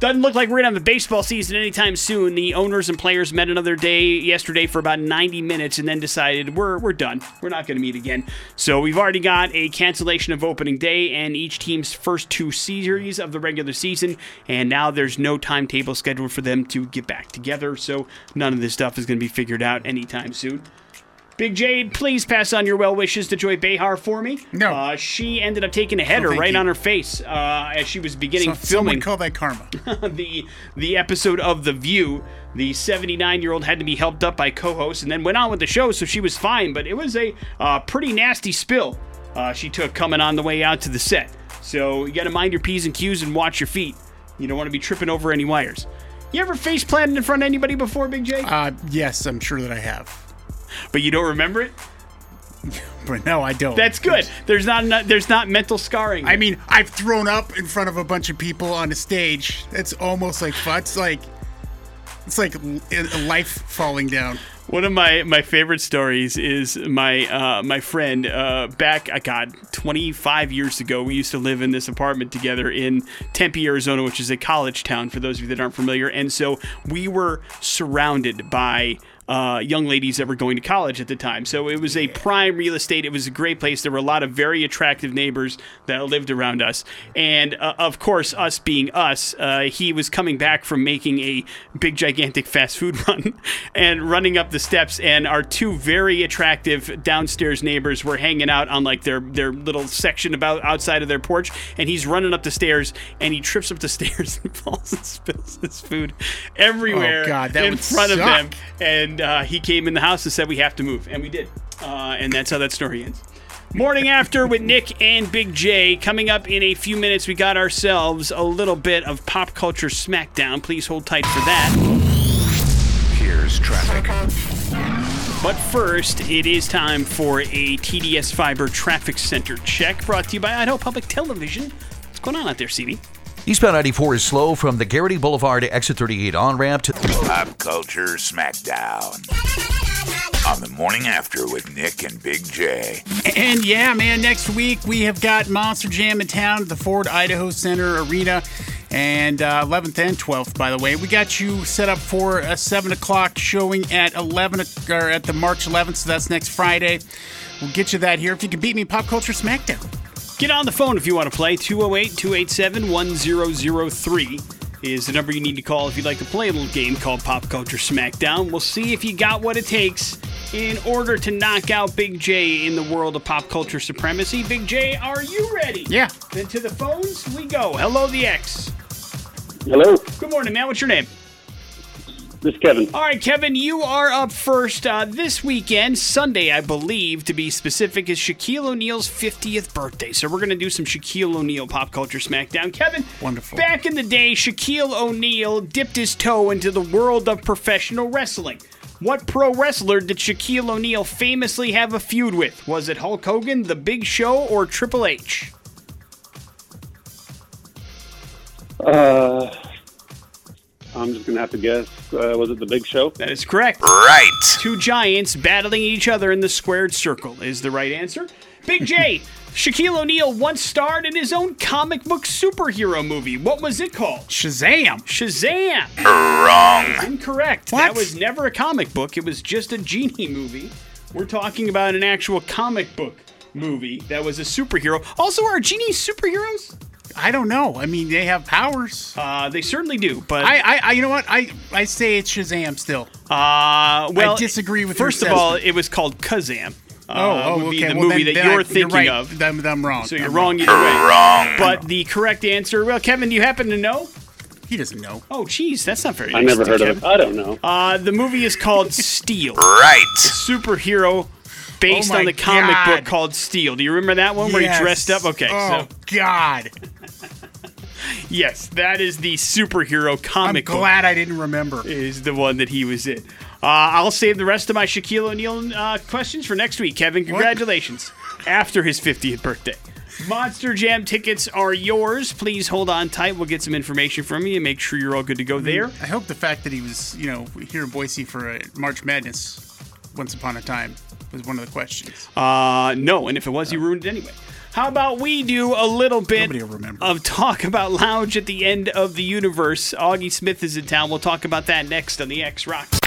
Doesn't look like we're going to have a baseball season anytime soon. The owners and players met another day yesterday for about ninety minutes and then decided we're we're done. We're not going to meet again. So we've already got a cancellation of opening day and each team's first two series of the regular season. And now there's no timetable scheduled for them to get back together. So none of this stuff is going to be figured out anytime soon. Big J, please pass on your well wishes to Joy Behar for me. No. Uh, she ended up taking a header oh, right you. on her face uh, as she was beginning so, filming. Someone call that karma. the the episode of The View. The seventy-nine-year-old had to be helped up by co-hosts and then went on with the show, so she was fine. But it was a uh, pretty nasty spill uh, she took coming on the way out to the set. So you got to mind your P's and Q's and watch your feet. You don't want to be tripping over any wires. You ever face planted in front of anybody before, Big J? Uh, yes, I'm sure that I have. But you don't remember it? But no, I don't. That's good. There's not enough, there's not mental scarring. I mean, I've thrown up in front of a bunch of people on a stage. It's almost like futz. Like it's like life falling down. One of my, my favorite stories is my uh, my friend uh, back, uh, God, twenty-five years ago, we used to live in this apartment together in Tempe, Arizona, which is a college town, for those of you that aren't familiar. And so we were surrounded by uh, young ladies that were going to college at the time. So it was a prime real estate. It was a great place. There were a lot of very attractive neighbors that lived around us. And, uh, of course, us being us, uh, he was coming back from making a big, gigantic fast food run and running up the steps. And our two very attractive downstairs neighbors were hanging out on, like, their, their little section about outside of their porch. And he's running up the stairs, and he trips up the stairs and falls and spills his food everywhere oh God, that in front suck. of them. And uh, he came in the house and said, we have to move. And we did. Uh, and that's how that story ends. Morning After with Nick and Big J. Coming up in a few minutes, we got ourselves a little bit of pop culture smackdown. Please hold tight for that. Here's traffic. But first, it is time for a T D S Fiber Traffic Center check brought to you by Idaho Public Television. What's going on out there, C B? Eastbound ninety-four is slow from the Garrity Boulevard to Exit thirty-eight on-ramp to Pop Culture Smackdown. On the Morning After with Nick and Big J. And yeah, man, next week we have got Monster Jam in town at the Ford Idaho Center Arena. And uh, eleventh and twelfth, by the way. We got you set up for a seven o'clock showing at eleven or at the March eleventh, so that's next Friday. We'll get you that here. If you can beat me, Pop Culture Smackdown. Get on the phone if you want to play. two oh eight, two eight seven, one oh oh three is the number you need to call if you'd like to play a little game called Pop Culture Smackdown. We'll see if you got what it takes in order to knock out Big J in the world of pop culture supremacy. Big J, are you ready? Yeah. Then to the phones we go. Hello, the X. Hello. Good morning, man. What's your name? This is Kevin. All right, Kevin, you are up first. Uh, this weekend, Sunday, I believe, to be specific, is Shaquille O'Neal's fiftieth birthday. So we're going to do some Shaquille O'Neal Pop Culture Smackdown. Kevin, wonderful. Back in the day, Shaquille O'Neal dipped his toe into the world of professional wrestling. What pro wrestler did Shaquille O'Neal famously have a feud with? Was it Hulk Hogan, The Big Show, or Triple H? Uh... I'm just going to have to guess. Uh, was it The Big Show? That is correct. Right. Two giants battling each other in the squared circle is the right answer. Big J, Shaquille O'Neal once starred in his own comic book superhero movie. What was it called? Shazam. Shazam. Wrong. Incorrect. What? That was never a comic book. It was just a genie movie. We're talking about an actual comic book movie that was a superhero. Also, are genies superheroes? I don't know. I mean, they have powers. Uh, they certainly do. But I, I, I, you know what? I, I say it's Shazam still. Uh, well, I disagree with. First of all, it was called Kazam. Uh, oh, oh, would be okay. the well, movie then, that then you're I, thinking you're right. of. Then, then I'm wrong. So you're I'm wrong either way. Wrong. But the correct answer. Well, Kevin, do you happen to know? He doesn't know. Oh, geez, that's not very. I never heard Kevin. of it. I don't know. Uh, the movie is called Steel. Right. It's superhero. Based oh on the comic God. book called Steel. Do you remember that one yes. where he dressed up? Okay. Oh, so. God. Yes, that is the superhero comic book. I'm glad book I didn't remember. Is the one that he was in. Uh, I'll save the rest of my Shaquille O'Neal uh, questions for next week, Kevin. Congratulations. What? After his fiftieth birthday. Monster Jam tickets are yours. Please hold on tight. We'll get some information from you and make sure you're all good to go I mean, there. I hope the fact that he was, you know, here in Boise for uh, March Madness once upon a time was one of the questions. Uh, no, and if it was, you ruined it anyway. How about we do a little bit of talk about Lounge at the End of the Universe? Augie Smith is in town. We'll talk about that next on the X Rocks.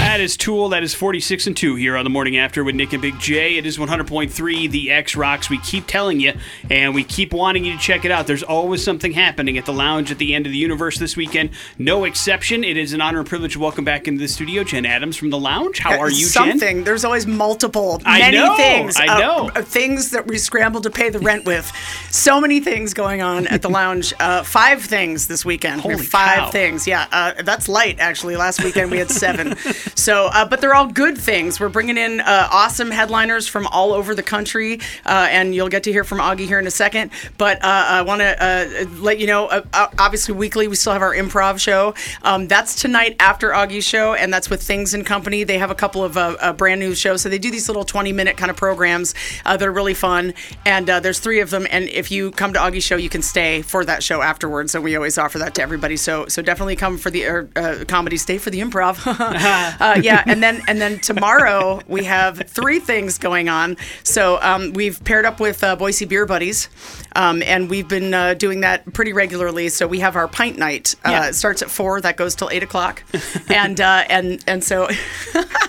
That is Tool. That is forty-six and two here on the Morning After with Nick and Big J. It is one hundred point three, the X Rocks. We keep telling you, and we keep wanting you to check it out. There's always something happening at the Lounge at the End of the Universe this weekend. No exception. It is an honor and privilege to welcome back into the studio Jen Adams from the Lounge. How are you, something. Jen? Something. There's always multiple, many I know, things. I know. Uh, things that we scramble to pay the rent with. So many things going on at the Lounge. Uh, five things this weekend. Holy Five cow. things. Yeah. Uh, that's light, actually. Last weekend we had seven. So, uh, but they're all good things. We're bringing in uh, awesome headliners from all over the country, uh, and you'll get to hear from Augie here in a second. But uh, I want to uh, let you know, uh, obviously weekly, we still have our improv show. Um, that's tonight after Augie's show, and that's with Things and Company. They have a couple of uh, uh, brand new shows. So they do these little twenty-minute kind of programs uh, that are really fun, and uh, there's three of them. And if you come to Augie's show, you can stay for that show afterwards, and we always offer that to everybody. So so definitely come for the uh, uh, comedy, stay for the improv. uh, Uh, yeah, and then and then tomorrow we have three things going on. So um, we've paired up with uh, Boise Beer Buddies, um, and we've been uh, doing that pretty regularly. So we have our pint night. Uh, yeah. It starts at four. That goes till eight o'clock, and uh, and and so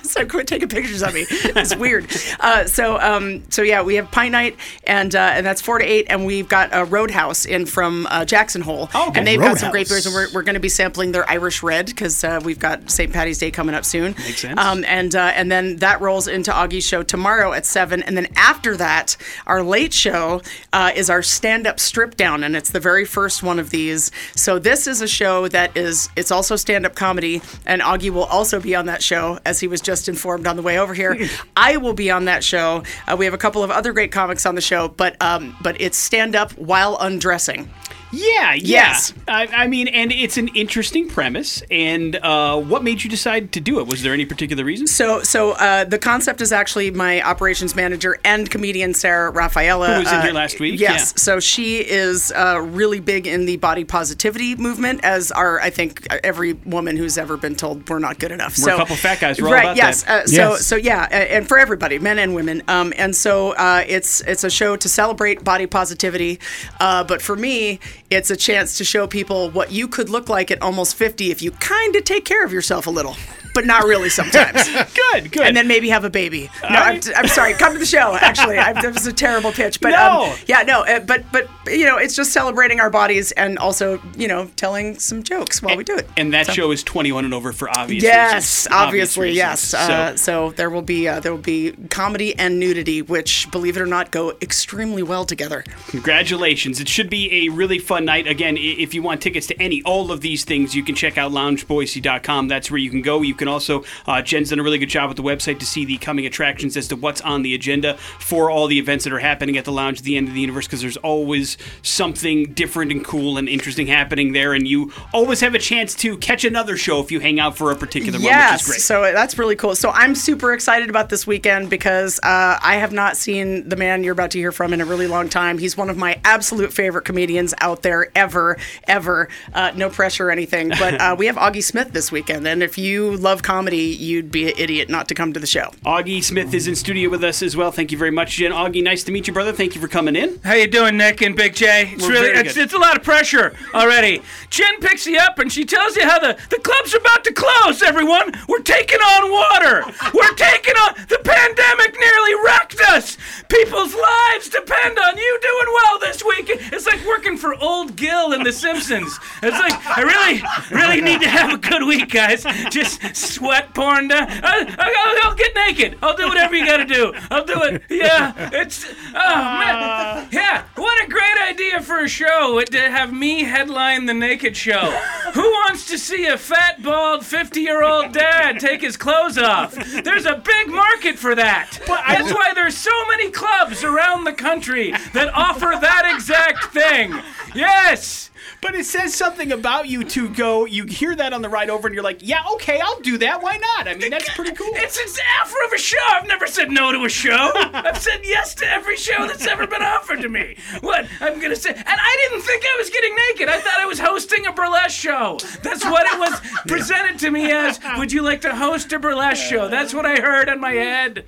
so quit taking pictures of me. It's weird. Uh, so um, so yeah, we have pint night, and uh, and that's four to eight. And we've got a Roadhouse in from uh, Jackson Hole, oh, okay. and they've Roadhouse. got some great beers, and we're we're going to be sampling their Irish Red because uh, we've got Saint Patty's Day coming up soon. Makes sense. Um, and uh, and then that rolls into Augie's show tomorrow at seven, and then after that, our late show uh, is our stand-up strip down, and it's the very first one of these. So this is a show that is it's also stand-up comedy, and Augie will also be on that show, as he was just informed on the way over here. I will be on that show. Uh, we have a couple of other great comics on the show, but um, but it's stand-up while undressing. Yeah, yeah. Yes. I, I mean, and it's an interesting premise. And uh, what made you decide to do it? Was there any particular reason? So so uh, the concept is actually my operations manager and comedian, Sarah Raphaela. Who was in uh, here last week. Yes. Yeah. So she is uh, really big in the body positivity movement, as are, I think, every woman who's ever been told we're not good enough. We're so, a couple of fat guys. We're right, all about yes, that. Uh, so, yes. So, yeah, and for everybody, men and women. Um, and so uh, it's, it's a show to celebrate body positivity. Uh, but for me... It's a chance to show people what you could look like at almost fifty if you kind of take care of yourself a little, but not really sometimes. Good, good. And then maybe have a baby. No, right. I'm, I'm sorry. Come to the show, actually. I, that was a terrible pitch. But, no. Um, yeah, no. Uh, but, but you know, it's just celebrating our bodies and also, you know, telling some jokes while and, we do it. And that so. show is twenty-one and over for obvious yes, reasons. Yes, obviously, reasons. yes. Uh, so. so there will be uh, there will be comedy and nudity, which, believe it or not, go extremely well together. Congratulations. It should be a really fun night. Again, if you want tickets to any, all of these things, you can check out lounge boise dot com. That's where you can go. You can also, uh, Jen's done a really good job with the website to see the coming attractions as to what's on the agenda for all the events that are happening at the Lounge at the End of the Universe, because there's always something different and cool and interesting happening there, and you always have a chance to catch another show if you hang out for a particular yes, one, which is great. So that's really cool. So I'm super excited about this weekend because uh, I have not seen the man you're about to hear from in a really long time. He's one of my absolute favorite comedians out there ever, ever. Uh, no pressure or anything. But uh, we have Augie Smith this weekend. And if you love comedy, you'd be an idiot not to come to the show. Augie Smith is in studio with us as well. Thank you very much, Jen. Augie, nice to meet you, brother. Thank you for coming in. How you doing, Nick and Big J? It's We're really it's, it's a lot of pressure already. Jen picks you up and she tells you how the, the club's about to close, everyone. We're taking on water. We're taking on... The pandemic nearly wrecked us. People's lives depend on you doing well this weekend. It's like working for Old Gil in The Simpsons. It's like, I really, really need to have a good week, guys. Just sweat pouring down. I'll, I'll, I'll get naked. I'll do whatever you gotta do. I'll do it. Yeah, it's, oh, man. Yeah, what a great idea for a show, to have me headline the naked show. Who wants to see a fat, bald, fifty-year-old dad take his clothes off? There's a big market for that. That's why there's so many clubs around the country that offer that exact thing. Yes! But it says something about you to go, you hear that on the ride over and you're like, yeah, okay, I'll do that. Why not? I mean, that's pretty cool. It's an offer of a show. I've never said no to a show. I've said yes to every show that's ever been offered to me. What? I'm going to say. And I didn't think I was getting naked. I thought I was hosting a burlesque show. That's what it was presented to me as. Would you like to host a burlesque show? That's what I heard in my head.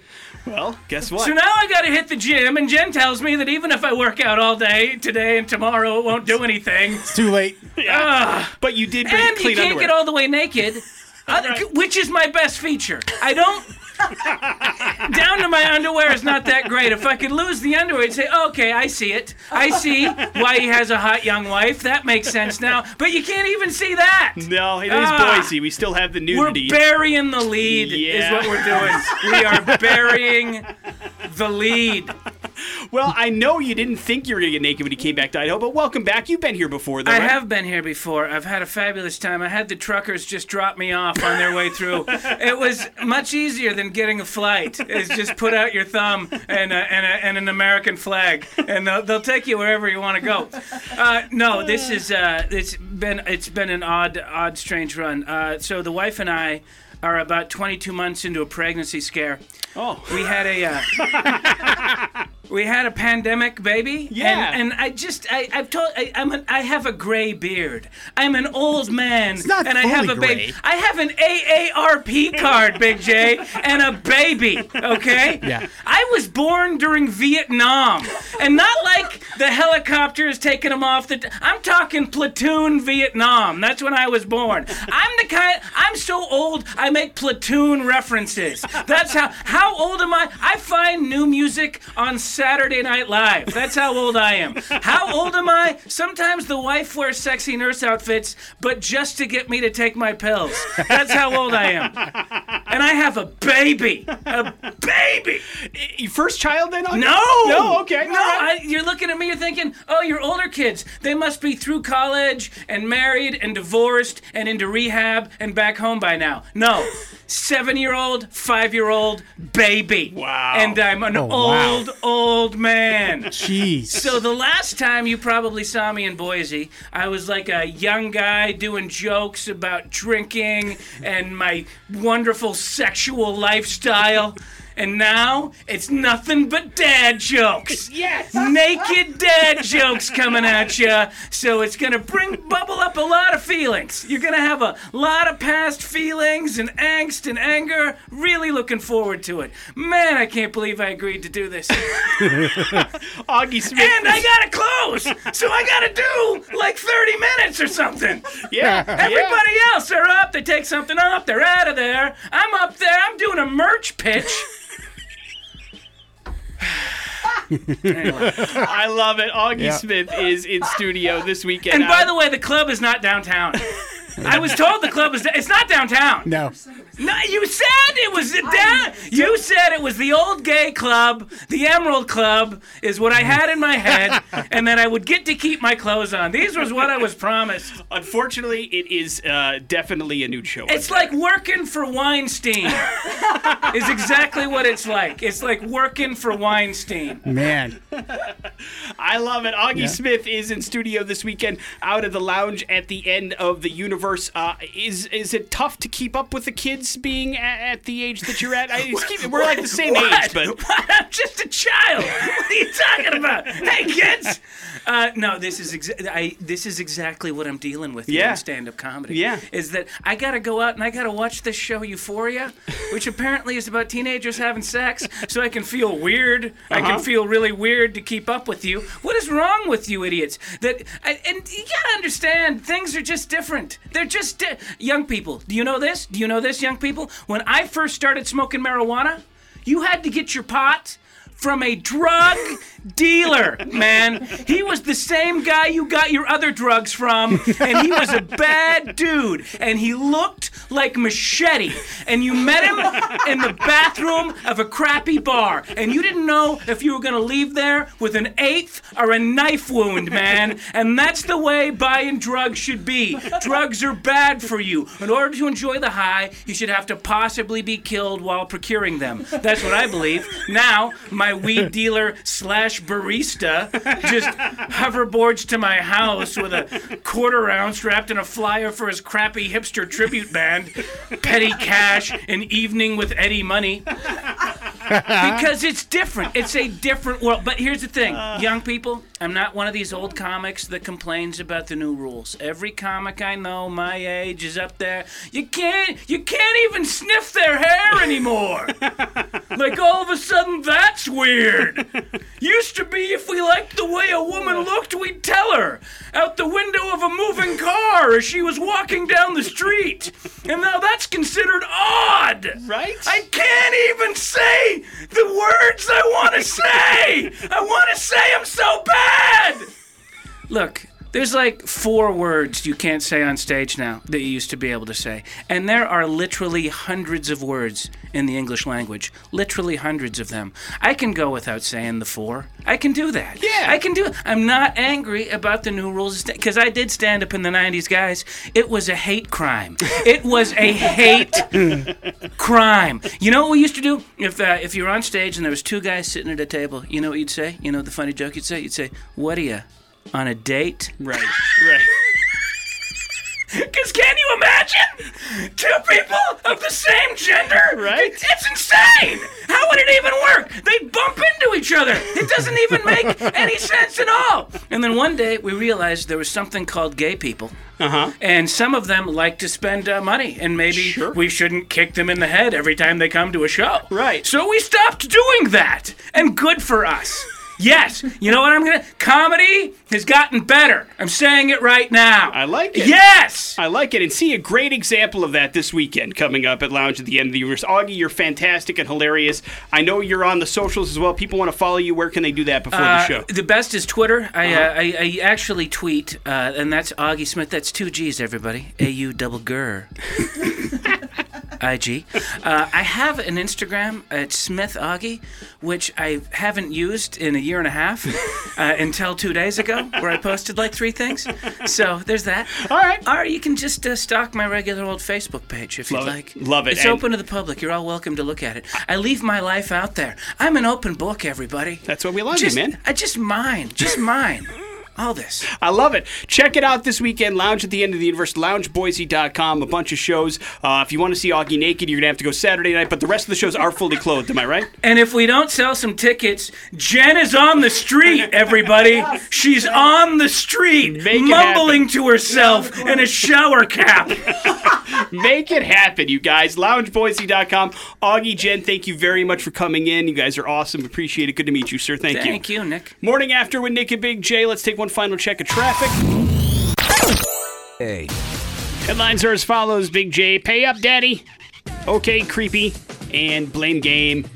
Well, guess what? So now I gotta hit the gym, and Jen tells me that even if I work out all day today and tomorrow, it won't do anything. It's too late. Yeah. Uh, but you did bring clean underwear. And you can't get all the way naked, other, right. which is my best feature. I don't... Down to my underwear is not that great. If I could lose the underwear, I'd say, okay, I see it. I see why he has a hot young wife. That makes sense now. But you can't even see that. No, it is ah, Boise. We still have the nudity. We're burying the lead yeah. is what we're doing. We are burying the lead. Well, I know you didn't think you were going to get naked when you came back to Idaho, but welcome back. You've been here before, though, I right? have been here before. I've had a fabulous time. I had the truckers just drop me off on their way through. It was much easier than getting a flight. It's just put out your thumb and, a, and, a, and an American flag, and they'll, they'll take you wherever you want to go. Uh, no, this is uh, it's been it's been an odd, odd, strange run. Uh, so the wife and I are about twenty-two months into a pregnancy scare. Oh. We had a... Uh, We had a pandemic, baby. Yeah. And, and I just, I, I've told, I, I'm an, I have a gray beard. I'm an old man. It's not and fully I have a baby. I have an A A R P card, Big J, and a baby, okay? Yeah. I was born during Vietnam, and not like the helicopter is taking them off the, t- I'm talking platoon Vietnam. That's when I was born. I'm the kind, I'm so old, I make platoon references. That's how, how old am I? I find new music on Saturday Night Live. That's how old I am. How old am I? Sometimes the wife wears sexy nurse outfits, but just to get me to take my pills. That's how old I am. And I have a baby. A baby. Your first child then? Okay. No. No, okay. No, right. I, you're looking at me, you're thinking, oh, you're older kids. They must be through college and married and divorced and into rehab and back home by now. No. Seven-year-old, five-year-old, baby. Wow. And I'm an oh, old, wow. old man. Jeez. So the last time you probably saw me in Boise, I was like a young guy doing jokes about drinking and my wonderful sexual lifestyle. And now, it's nothing but dad jokes. Yes! Naked dad jokes coming at you. So it's going to bring bubble up a lot of feelings. You're going to have a lot of past feelings and angst and anger. Really looking forward to it. Man, I can't believe I agreed to do this. Augie Smith. And I got to close. So I got to do like thirty minutes or something. Yeah. Everybody yeah. else are up. They take something off. They're out of there. I'm up there. I'm doing a merch pitch. Anyway. I love it. Augie yeah. Smith is in studio this weekend. And by I... the way, the club is not downtown. I was told the club was. Da- it's not downtown. No. No, you said it was down. Da- you said it was the old gay club. The Emerald Club is what I had in my head, and that I would get to keep my clothes on. These was what I was promised. Unfortunately, it is uh, definitely a nude show. It's like working for Weinstein. Is exactly what it's like. It's like working for Weinstein. Man, I love it. Augie yeah. Smith is in studio this weekend, out of the lounge at the end of the universe. Uh, is is it tough to keep up with the kids being at, at the age that you're at? I, keep, we're like the same what? age, but what? I'm just a child. What are you talking about? Hey, kids. Uh, no, this is exa- I, this is exactly what I'm dealing with yeah. in stand-up comedy. Yeah, is that I gotta go out and I gotta watch this show Euphoria, which apparently is about teenagers having sex, so I can feel weird. Uh-huh. I can feel really weird to keep up with you. What is wrong with you, idiots? That I, and you gotta understand, things are just different. They're just di- young people. Do you know this? Do you know this, young people? When I first started smoking marijuana, you had to get your pot from a drug dealer, man. He was the same guy you got your other drugs from, and he was a bad dude, and he looked like Machete, and you met him in the bathroom of a crappy bar, and you didn't know if you were gonna leave there with an eighth or a knife wound, man, and that's the way buying drugs should be. Drugs are bad for you. In order to enjoy the high, you should have to possibly be killed while procuring them. That's what I believe. Now, my My weed dealer slash barista just hoverboards to my house with a quarter ounce wrapped in a flyer for his crappy hipster tribute band, Petty Cash, an evening with Eddie Money. Because it's different. It's a different world. But here's the thing, young people, I'm not one of these old comics that complains about the new rules. Every comic I know my age is up there. You can't you can't even sniff their hair anymore. Like all of a sudden that's weird. Used to be if we liked the way a woman looked, we'd tell her out the window of a moving car as she was walking down the street. And now that's considered odd. Right? I can't even say the words I want to say! I want to say I'm so bad! Look, there's like four words you can't say on stage now that you used to be able to say. And there are literally hundreds of words in the English language. Literally hundreds of them. I can go without saying the four. I can do that. Yeah. I can do it. I'm not angry about the new rules. Because I did stand up in the nineties, guys. It was a hate crime. It was a hate crime. You know what we used to do? If uh, if you were on stage and there was two guys sitting at a table, you know what you'd say? You know the funny joke you'd say? You'd say, what are you? On a date? Right, right. Because can you imagine two people of the same gender? Right. It's insane. How would it even work? They'd bump into to each other. It doesn't even make any sense at all. And then one day we realized there was something called gay people. Uh-huh. And some of them like to spend uh, money, and maybe sure. we shouldn't kick them in the head every time they come to a show. Right. So we stopped doing that, and good for us. Yes. You know what I'm going to... Comedy has gotten better. I'm saying it right now. I like it. Yes. I like it. And see a great example of that this weekend coming up at Lounge at the End of the Universe. Augie, you're fantastic and hilarious. I know you're on the socials as well. People want to follow you. Where can they do that before uh, the show? The best is Twitter. I uh-huh. uh, I, I actually tweet, uh, and that's Augie Smith. That's two G's, everybody. A U double G R. I G. Uh, I have an Instagram at Smith Augie, which I haven't used in a year and a half uh, until two days ago, where I posted like three things. So there's that. All right. Or you can just uh, stalk my regular old Facebook page if Love you'd it. like. Love it. It's and open to the public. You're all welcome to look at it. I leave my life out there. I'm an open book, everybody. That's what we love just, you, man. I just mine. Just mine. All this. I love it. Check it out this weekend. Lounge at the End of the Universe, lounge boise dot com. A bunch of shows. Uh, if you want to see Augie naked, you're going to have to go Saturday night, but the rest of the shows are fully clothed. Am I right? And if we don't sell some tickets, Jen is on the street, everybody. Yes. She's on the street, Make mumbling to herself in a shower cap. Make it happen, you guys. lounge boise dot com. Augie, Jen, thank you very much for coming in. You guys are awesome. Appreciate it. Good to meet you, sir. Thank, thank you. Thank you, Nick. Morning After with Nick and Big J. Let's take one final check of traffic. Hey. Headlines are as follows, Big J. Pay up, daddy. Okay, creepy. And blame game.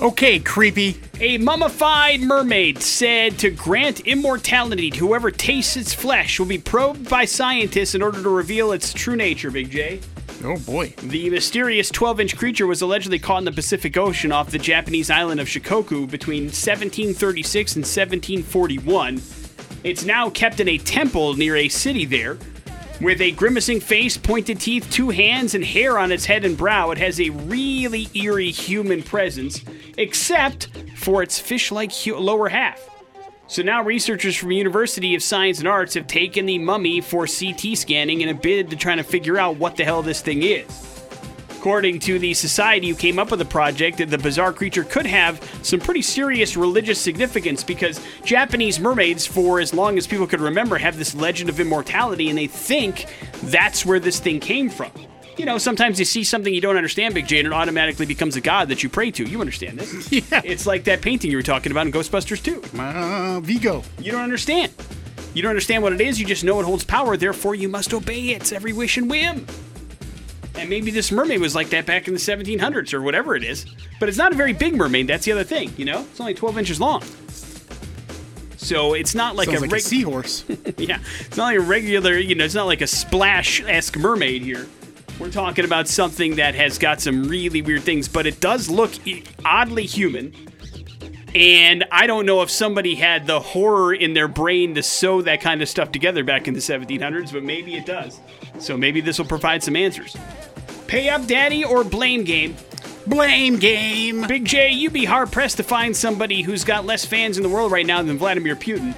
Okay, creepy. A mummified mermaid said to grant immortality to whoever tastes its flesh will be probed by scientists in order to reveal its true nature, Big J. Oh, boy. The mysterious twelve-inch creature was allegedly caught in the Pacific Ocean off the Japanese island of Shikoku between seventeen thirty-six and seventeen forty-one. It's now kept in a temple near a city there. With a grimacing face, pointed teeth, two hands, and hair on its head and brow, it has a really eerie human presence, except for its fish-like hu- lower half. So now researchers from the University of Science and Arts have taken the mummy for C T scanning in a bid to try to figure out what the hell this thing is. According to the society who came up with the project, the bizarre creature could have some pretty serious religious significance because Japanese mermaids, for as long as people could remember, have this legend of immortality, and they think that's where this thing came from. You know, sometimes you see something you don't understand, Big J, and it automatically becomes a god that you pray to. You understand this? Yeah. It's like that painting you were talking about in Ghostbusters two. Uh, Vigo. You don't understand. You don't understand what it is. You just know it holds power. Therefore, you must obey its every wish and whim. And maybe this mermaid was like that back in the seventeen hundreds or whatever it is. But it's not a very big mermaid. That's the other thing, you know? It's only twelve inches long. So it's not like, a, like reg- a seahorse. Yeah. It's not like a regular, you know, it's not like a Splash-esque mermaid here. We're talking about something that has got some really weird things, but it does look oddly human. And I don't know if somebody had the horror in their brain to sew that kind of stuff together back in the seventeen hundreds, but maybe it does. So maybe this will provide some answers. Pay up, daddy, or blame game? Blame game. Big J, you'd be hard-pressed to find somebody who's got less fans in the world right now than Vladimir Putin.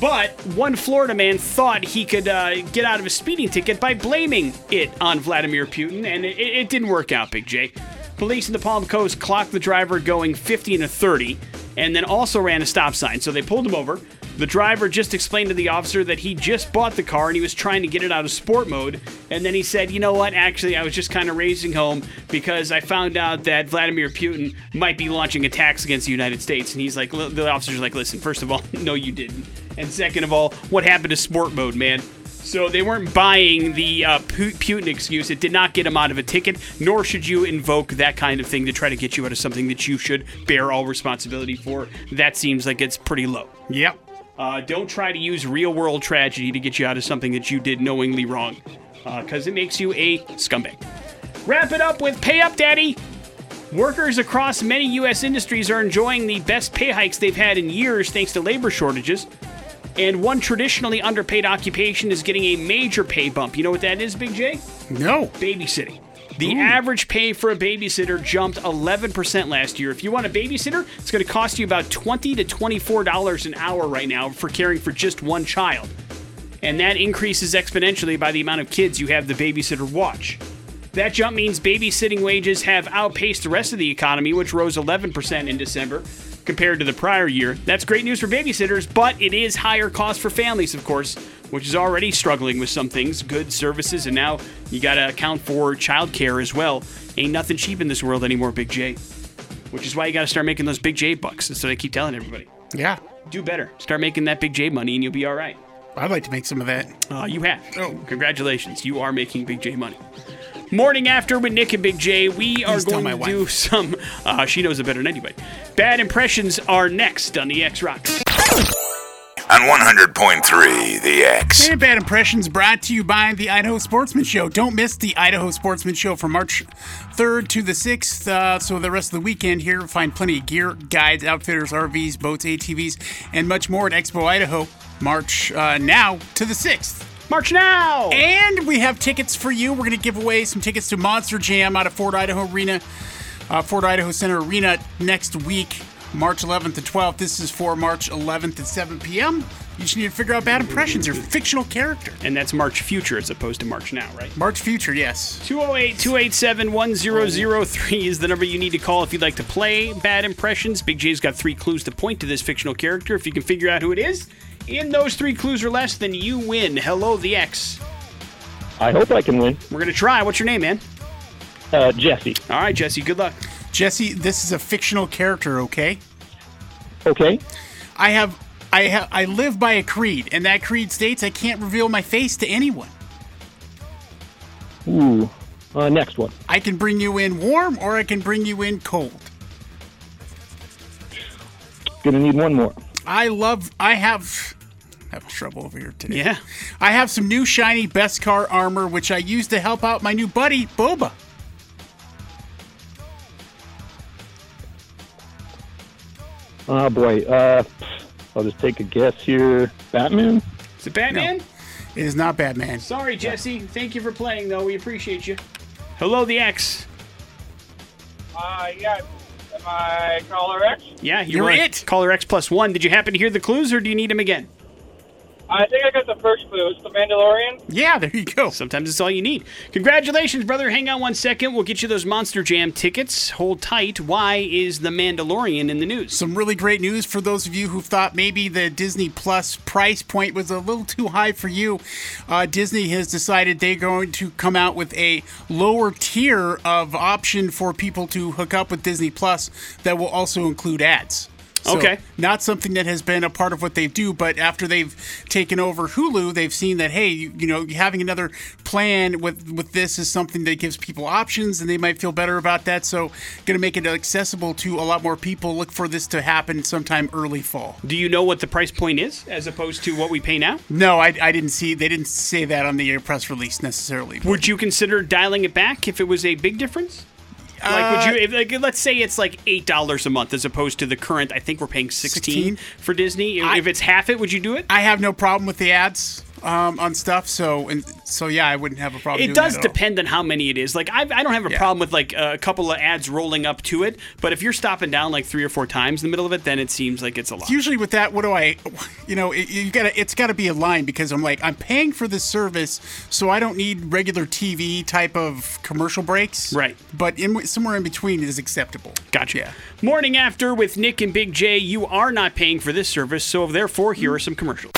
But one Florida man thought he could uh, get out of a speeding ticket by blaming it on Vladimir Putin, and it, it didn't work out, Big J. Police in the Palm Coast clocked the driver going fifty and a thirty, and then also ran a stop sign, so they pulled him over. The driver just explained to the officer that he just bought the car and he was trying to get it out of sport mode, and then he said, you know what, actually, I was just kind of racing home because I found out that Vladimir Putin might be launching attacks against the United States, and he's like, the officer's like, listen, first of all, no, you didn't. And second of all, what happened to sport mode, man? So they weren't buying the uh, Putin excuse. It did not get him out of a ticket, nor should you invoke that kind of thing to try to get you out of something that you should bear all responsibility for. That seems like it's pretty low. Yep. Uh, don't try to use real-world tragedy to get you out of something that you did knowingly wrong, because uh, it makes you a scumbag. Wrap it up with Pay Up, Daddy! Workers across many U S industries are enjoying the best pay hikes they've had in years thanks to labor shortages. And one traditionally underpaid occupation is getting a major pay bump. You know what that is, Big J? No. Babysitting. The Ooh. average pay for a babysitter jumped eleven percent last year. If you want a babysitter, it's going to cost you about twenty dollars to twenty-four dollars an hour right now for caring for just one child. And that increases exponentially by the amount of kids you have the babysitter watch. That jump means babysitting wages have outpaced the rest of the economy, which rose eleven percent in December compared to the prior year. That's great news for babysitters, but it is higher cost for families, of course, which is already struggling with some things, goods, services, and now you got to account for childcare as well. Ain't nothing cheap in this world anymore, Big J. Which is why you got to start making those Big J bucks. That's what I keep telling everybody. Yeah. Do better. Start making that Big J money and you'll be all right. I'd like to make some of that. Uh, you have. Oh. Congratulations. You are making Big J money. Morning After with Nick and Big J. We are Please going to wife. do some... Uh, she knows it better than anybody. Bad impressions are next on the X-Rocks. On one hundred point three, The X. And Bad Impressions brought to you by the Idaho Sportsman Show. Don't miss the Idaho Sportsman Show from March third to the sixth. Uh, so the rest of the weekend here, find plenty of gear, guides, outfitters, R Vs, boats, A T Vs, and much more at Expo Idaho. March uh, now to the sixth. March now! And we have tickets for you. We're going to give away some tickets to Monster Jam out of Ford Idaho Arena, uh, Ford Idaho Center Arena next week. March eleventh to twelfth. This is for March eleventh at seven p.m. You just need to figure out bad impressions, your fictional character. And that's March future as opposed to March now, right? March future, yes. two oh eight, two eight seven, one oh oh three is the number you need to call if you'd like to play bad impressions. Big J's got three clues to point to this fictional character. If you can figure out who it is, in those three clues or less, then you win. Hello, The X. I hope I can win. We're going to try. What's your name, man? Uh, Jesse. All right, Jesse. Good luck. Jesse, this is a fictional character, okay? Okay. I have, I have, I live by a creed, and that creed states I can't reveal my face to anyone. Ooh. Uh, next one. I can bring you in warm, or I can bring you in cold. Gonna need one more. I love. I have. Having trouble over here today. Yeah. I have some new shiny best car armor, which I use to help out my new buddy Boba. Oh, boy. Uh, I'll just take a guess here. Batman? Is it Batman? No, it is not Batman. Sorry, Jesse. Thank you for playing, though. We appreciate you. Hello, The X. Uh, yeah. Am I Caller X? Yeah, you're, you're right. it. Caller X plus one. Did you happen to hear the clues, or do you need them again? I think I got the first clue. It's The Mandalorian. Yeah, there you go. Sometimes it's all you need. Congratulations, brother. Hang on one second. We'll get you those Monster Jam tickets. Hold tight. Why is The Mandalorian in the news? Some really great news for those of you who thought maybe the Disney Plus price point was a little too high for you. Uh, Disney has decided they're going to come out with a lower tier of option for people to hook up with Disney Plus that will also include ads. So, okay. Not something that has been a part of what they do, but after they've taken over Hulu, they've seen that, hey, you, you know, having another plan with, with this is something that gives people options, and they might feel better about that. So going to make it accessible to a lot more people. Look for this to happen sometime early fall. Do you know what the price point is as opposed to what we pay now? No, I, I didn't see. They didn't say that on the press release necessarily. Would you consider dialing it back if it was a big difference? Like, would you? If, like, let's say it's like eight dollars a month as opposed to the current. I think we're paying sixteen, sixteen? for Disney. If, I, if it's half it, would you do it? I have no problem with the ads um, on stuff. So, and so yeah, I wouldn't have a problem. It doing does that at depend all. on how many it is. Like, I've, I don't have a yeah. problem with like a couple of ads rolling up to it. But if you're stopping down like three or four times in the middle of it, then it seems like it's a lot. Usually with that, what do I? You know, it, you gotta. It's got to be a line because I'm like, I'm paying for this service, so I don't need regular T V type of commercial breaks. Right. But in somewhere in between is acceptable. Gotcha. Yeah. Morning After with Nick and Big J. You are not paying for this service, so therefore here are some commercials.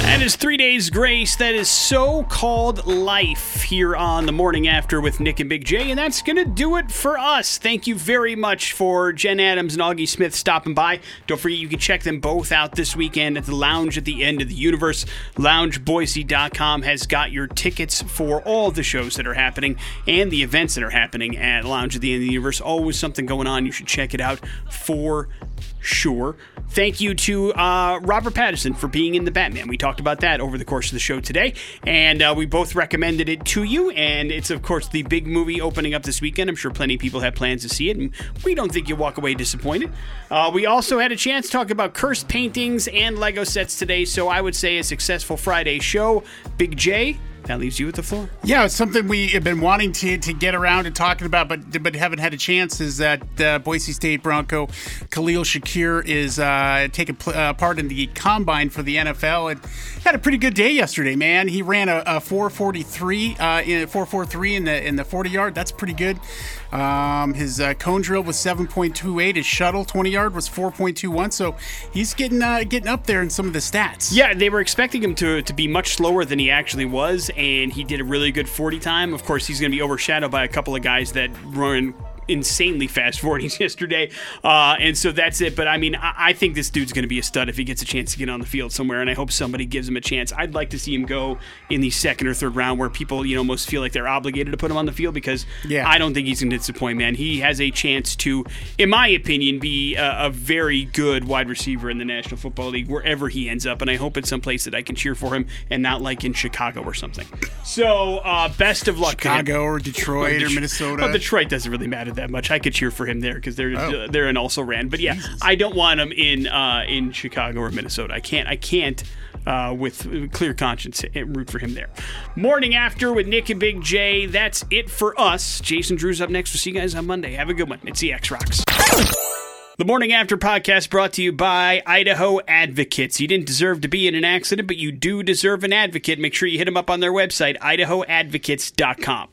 That is Three Days Grace. That is So-Called Life here on the Morning After with Nick and Big J. And that's going to do it for us. Thank you very much for Jen Adams and Augie Smith stopping by. Don't forget you can check them both out this weekend at the Lounge at the End of the Universe. Lounge Boise dot com has got your tickets for all the shows that are happening and the events that are happening at Lounge at the End of the Universe. Always something going on. You should check it out for sure. Thank you to uh, Robert Pattinson for being in The Batman. We talked about that over the course of the show today, and uh, we both recommended it to you, and it's, of course, the big movie opening up this weekend. I'm sure plenty of people have plans to see it, and we don't think you'll walk away disappointed. Uh, we also had a chance to talk about cursed paintings and Lego sets today, so I would say a successful Friday show. Big J, That leaves you at the floor. Yeah, it's something we have been wanting to to get around to talking about, but but haven't had a chance, is that uh, Boise State Bronco Khalil Shakir is uh, taking pl- uh, part in the combine for the N F L, and had a pretty good day yesterday, man. He ran a, a four forty-three, uh, in a four forty-three in the in the forty yard. That's pretty good. Um, his uh, cone drill was seven point two eight. His shuttle twenty yard was four point two one. So he's getting uh, getting up there in some of the stats. Yeah, they were expecting him to to be much slower than he actually was, and he did a really good forty time. Of course, he's going to be overshadowed by a couple of guys that run insanely fast forties yesterday, uh, and so that's it. But I mean, I, I think this dude's going to be a stud if he gets a chance to get on the field somewhere, and I hope somebody gives him a chance. I'd like to see him go in the second or third round, where people, you know, almost feel like they're obligated to put him on the field, because yeah. I don't think he's going to disappoint, man. He has a chance to, in my opinion, be a, a very good wide receiver in the National Football League wherever he ends up, and I hope it's someplace that I can cheer for him and not like in Chicago or something. So uh, best of luck Chicago to him. or Detroit or, De- or Minnesota. Well, Detroit doesn't really matter that much. I could cheer for him there because they're oh. uh, they're an also ran. But yeah, Jesus. I don't want him in uh, in Chicago or Minnesota. I can't I can't uh, with clear conscience root for him there. Morning After with Nick and Big J. That's it for us. Jason Drew's up next. We'll see you guys on Monday. Have a good one. It's E X Rocks. The Morning After podcast brought to you by Idaho Advocates. You didn't deserve to be in an accident, but you do deserve an advocate. Make sure you hit them up on their website, idaho advocates dot com.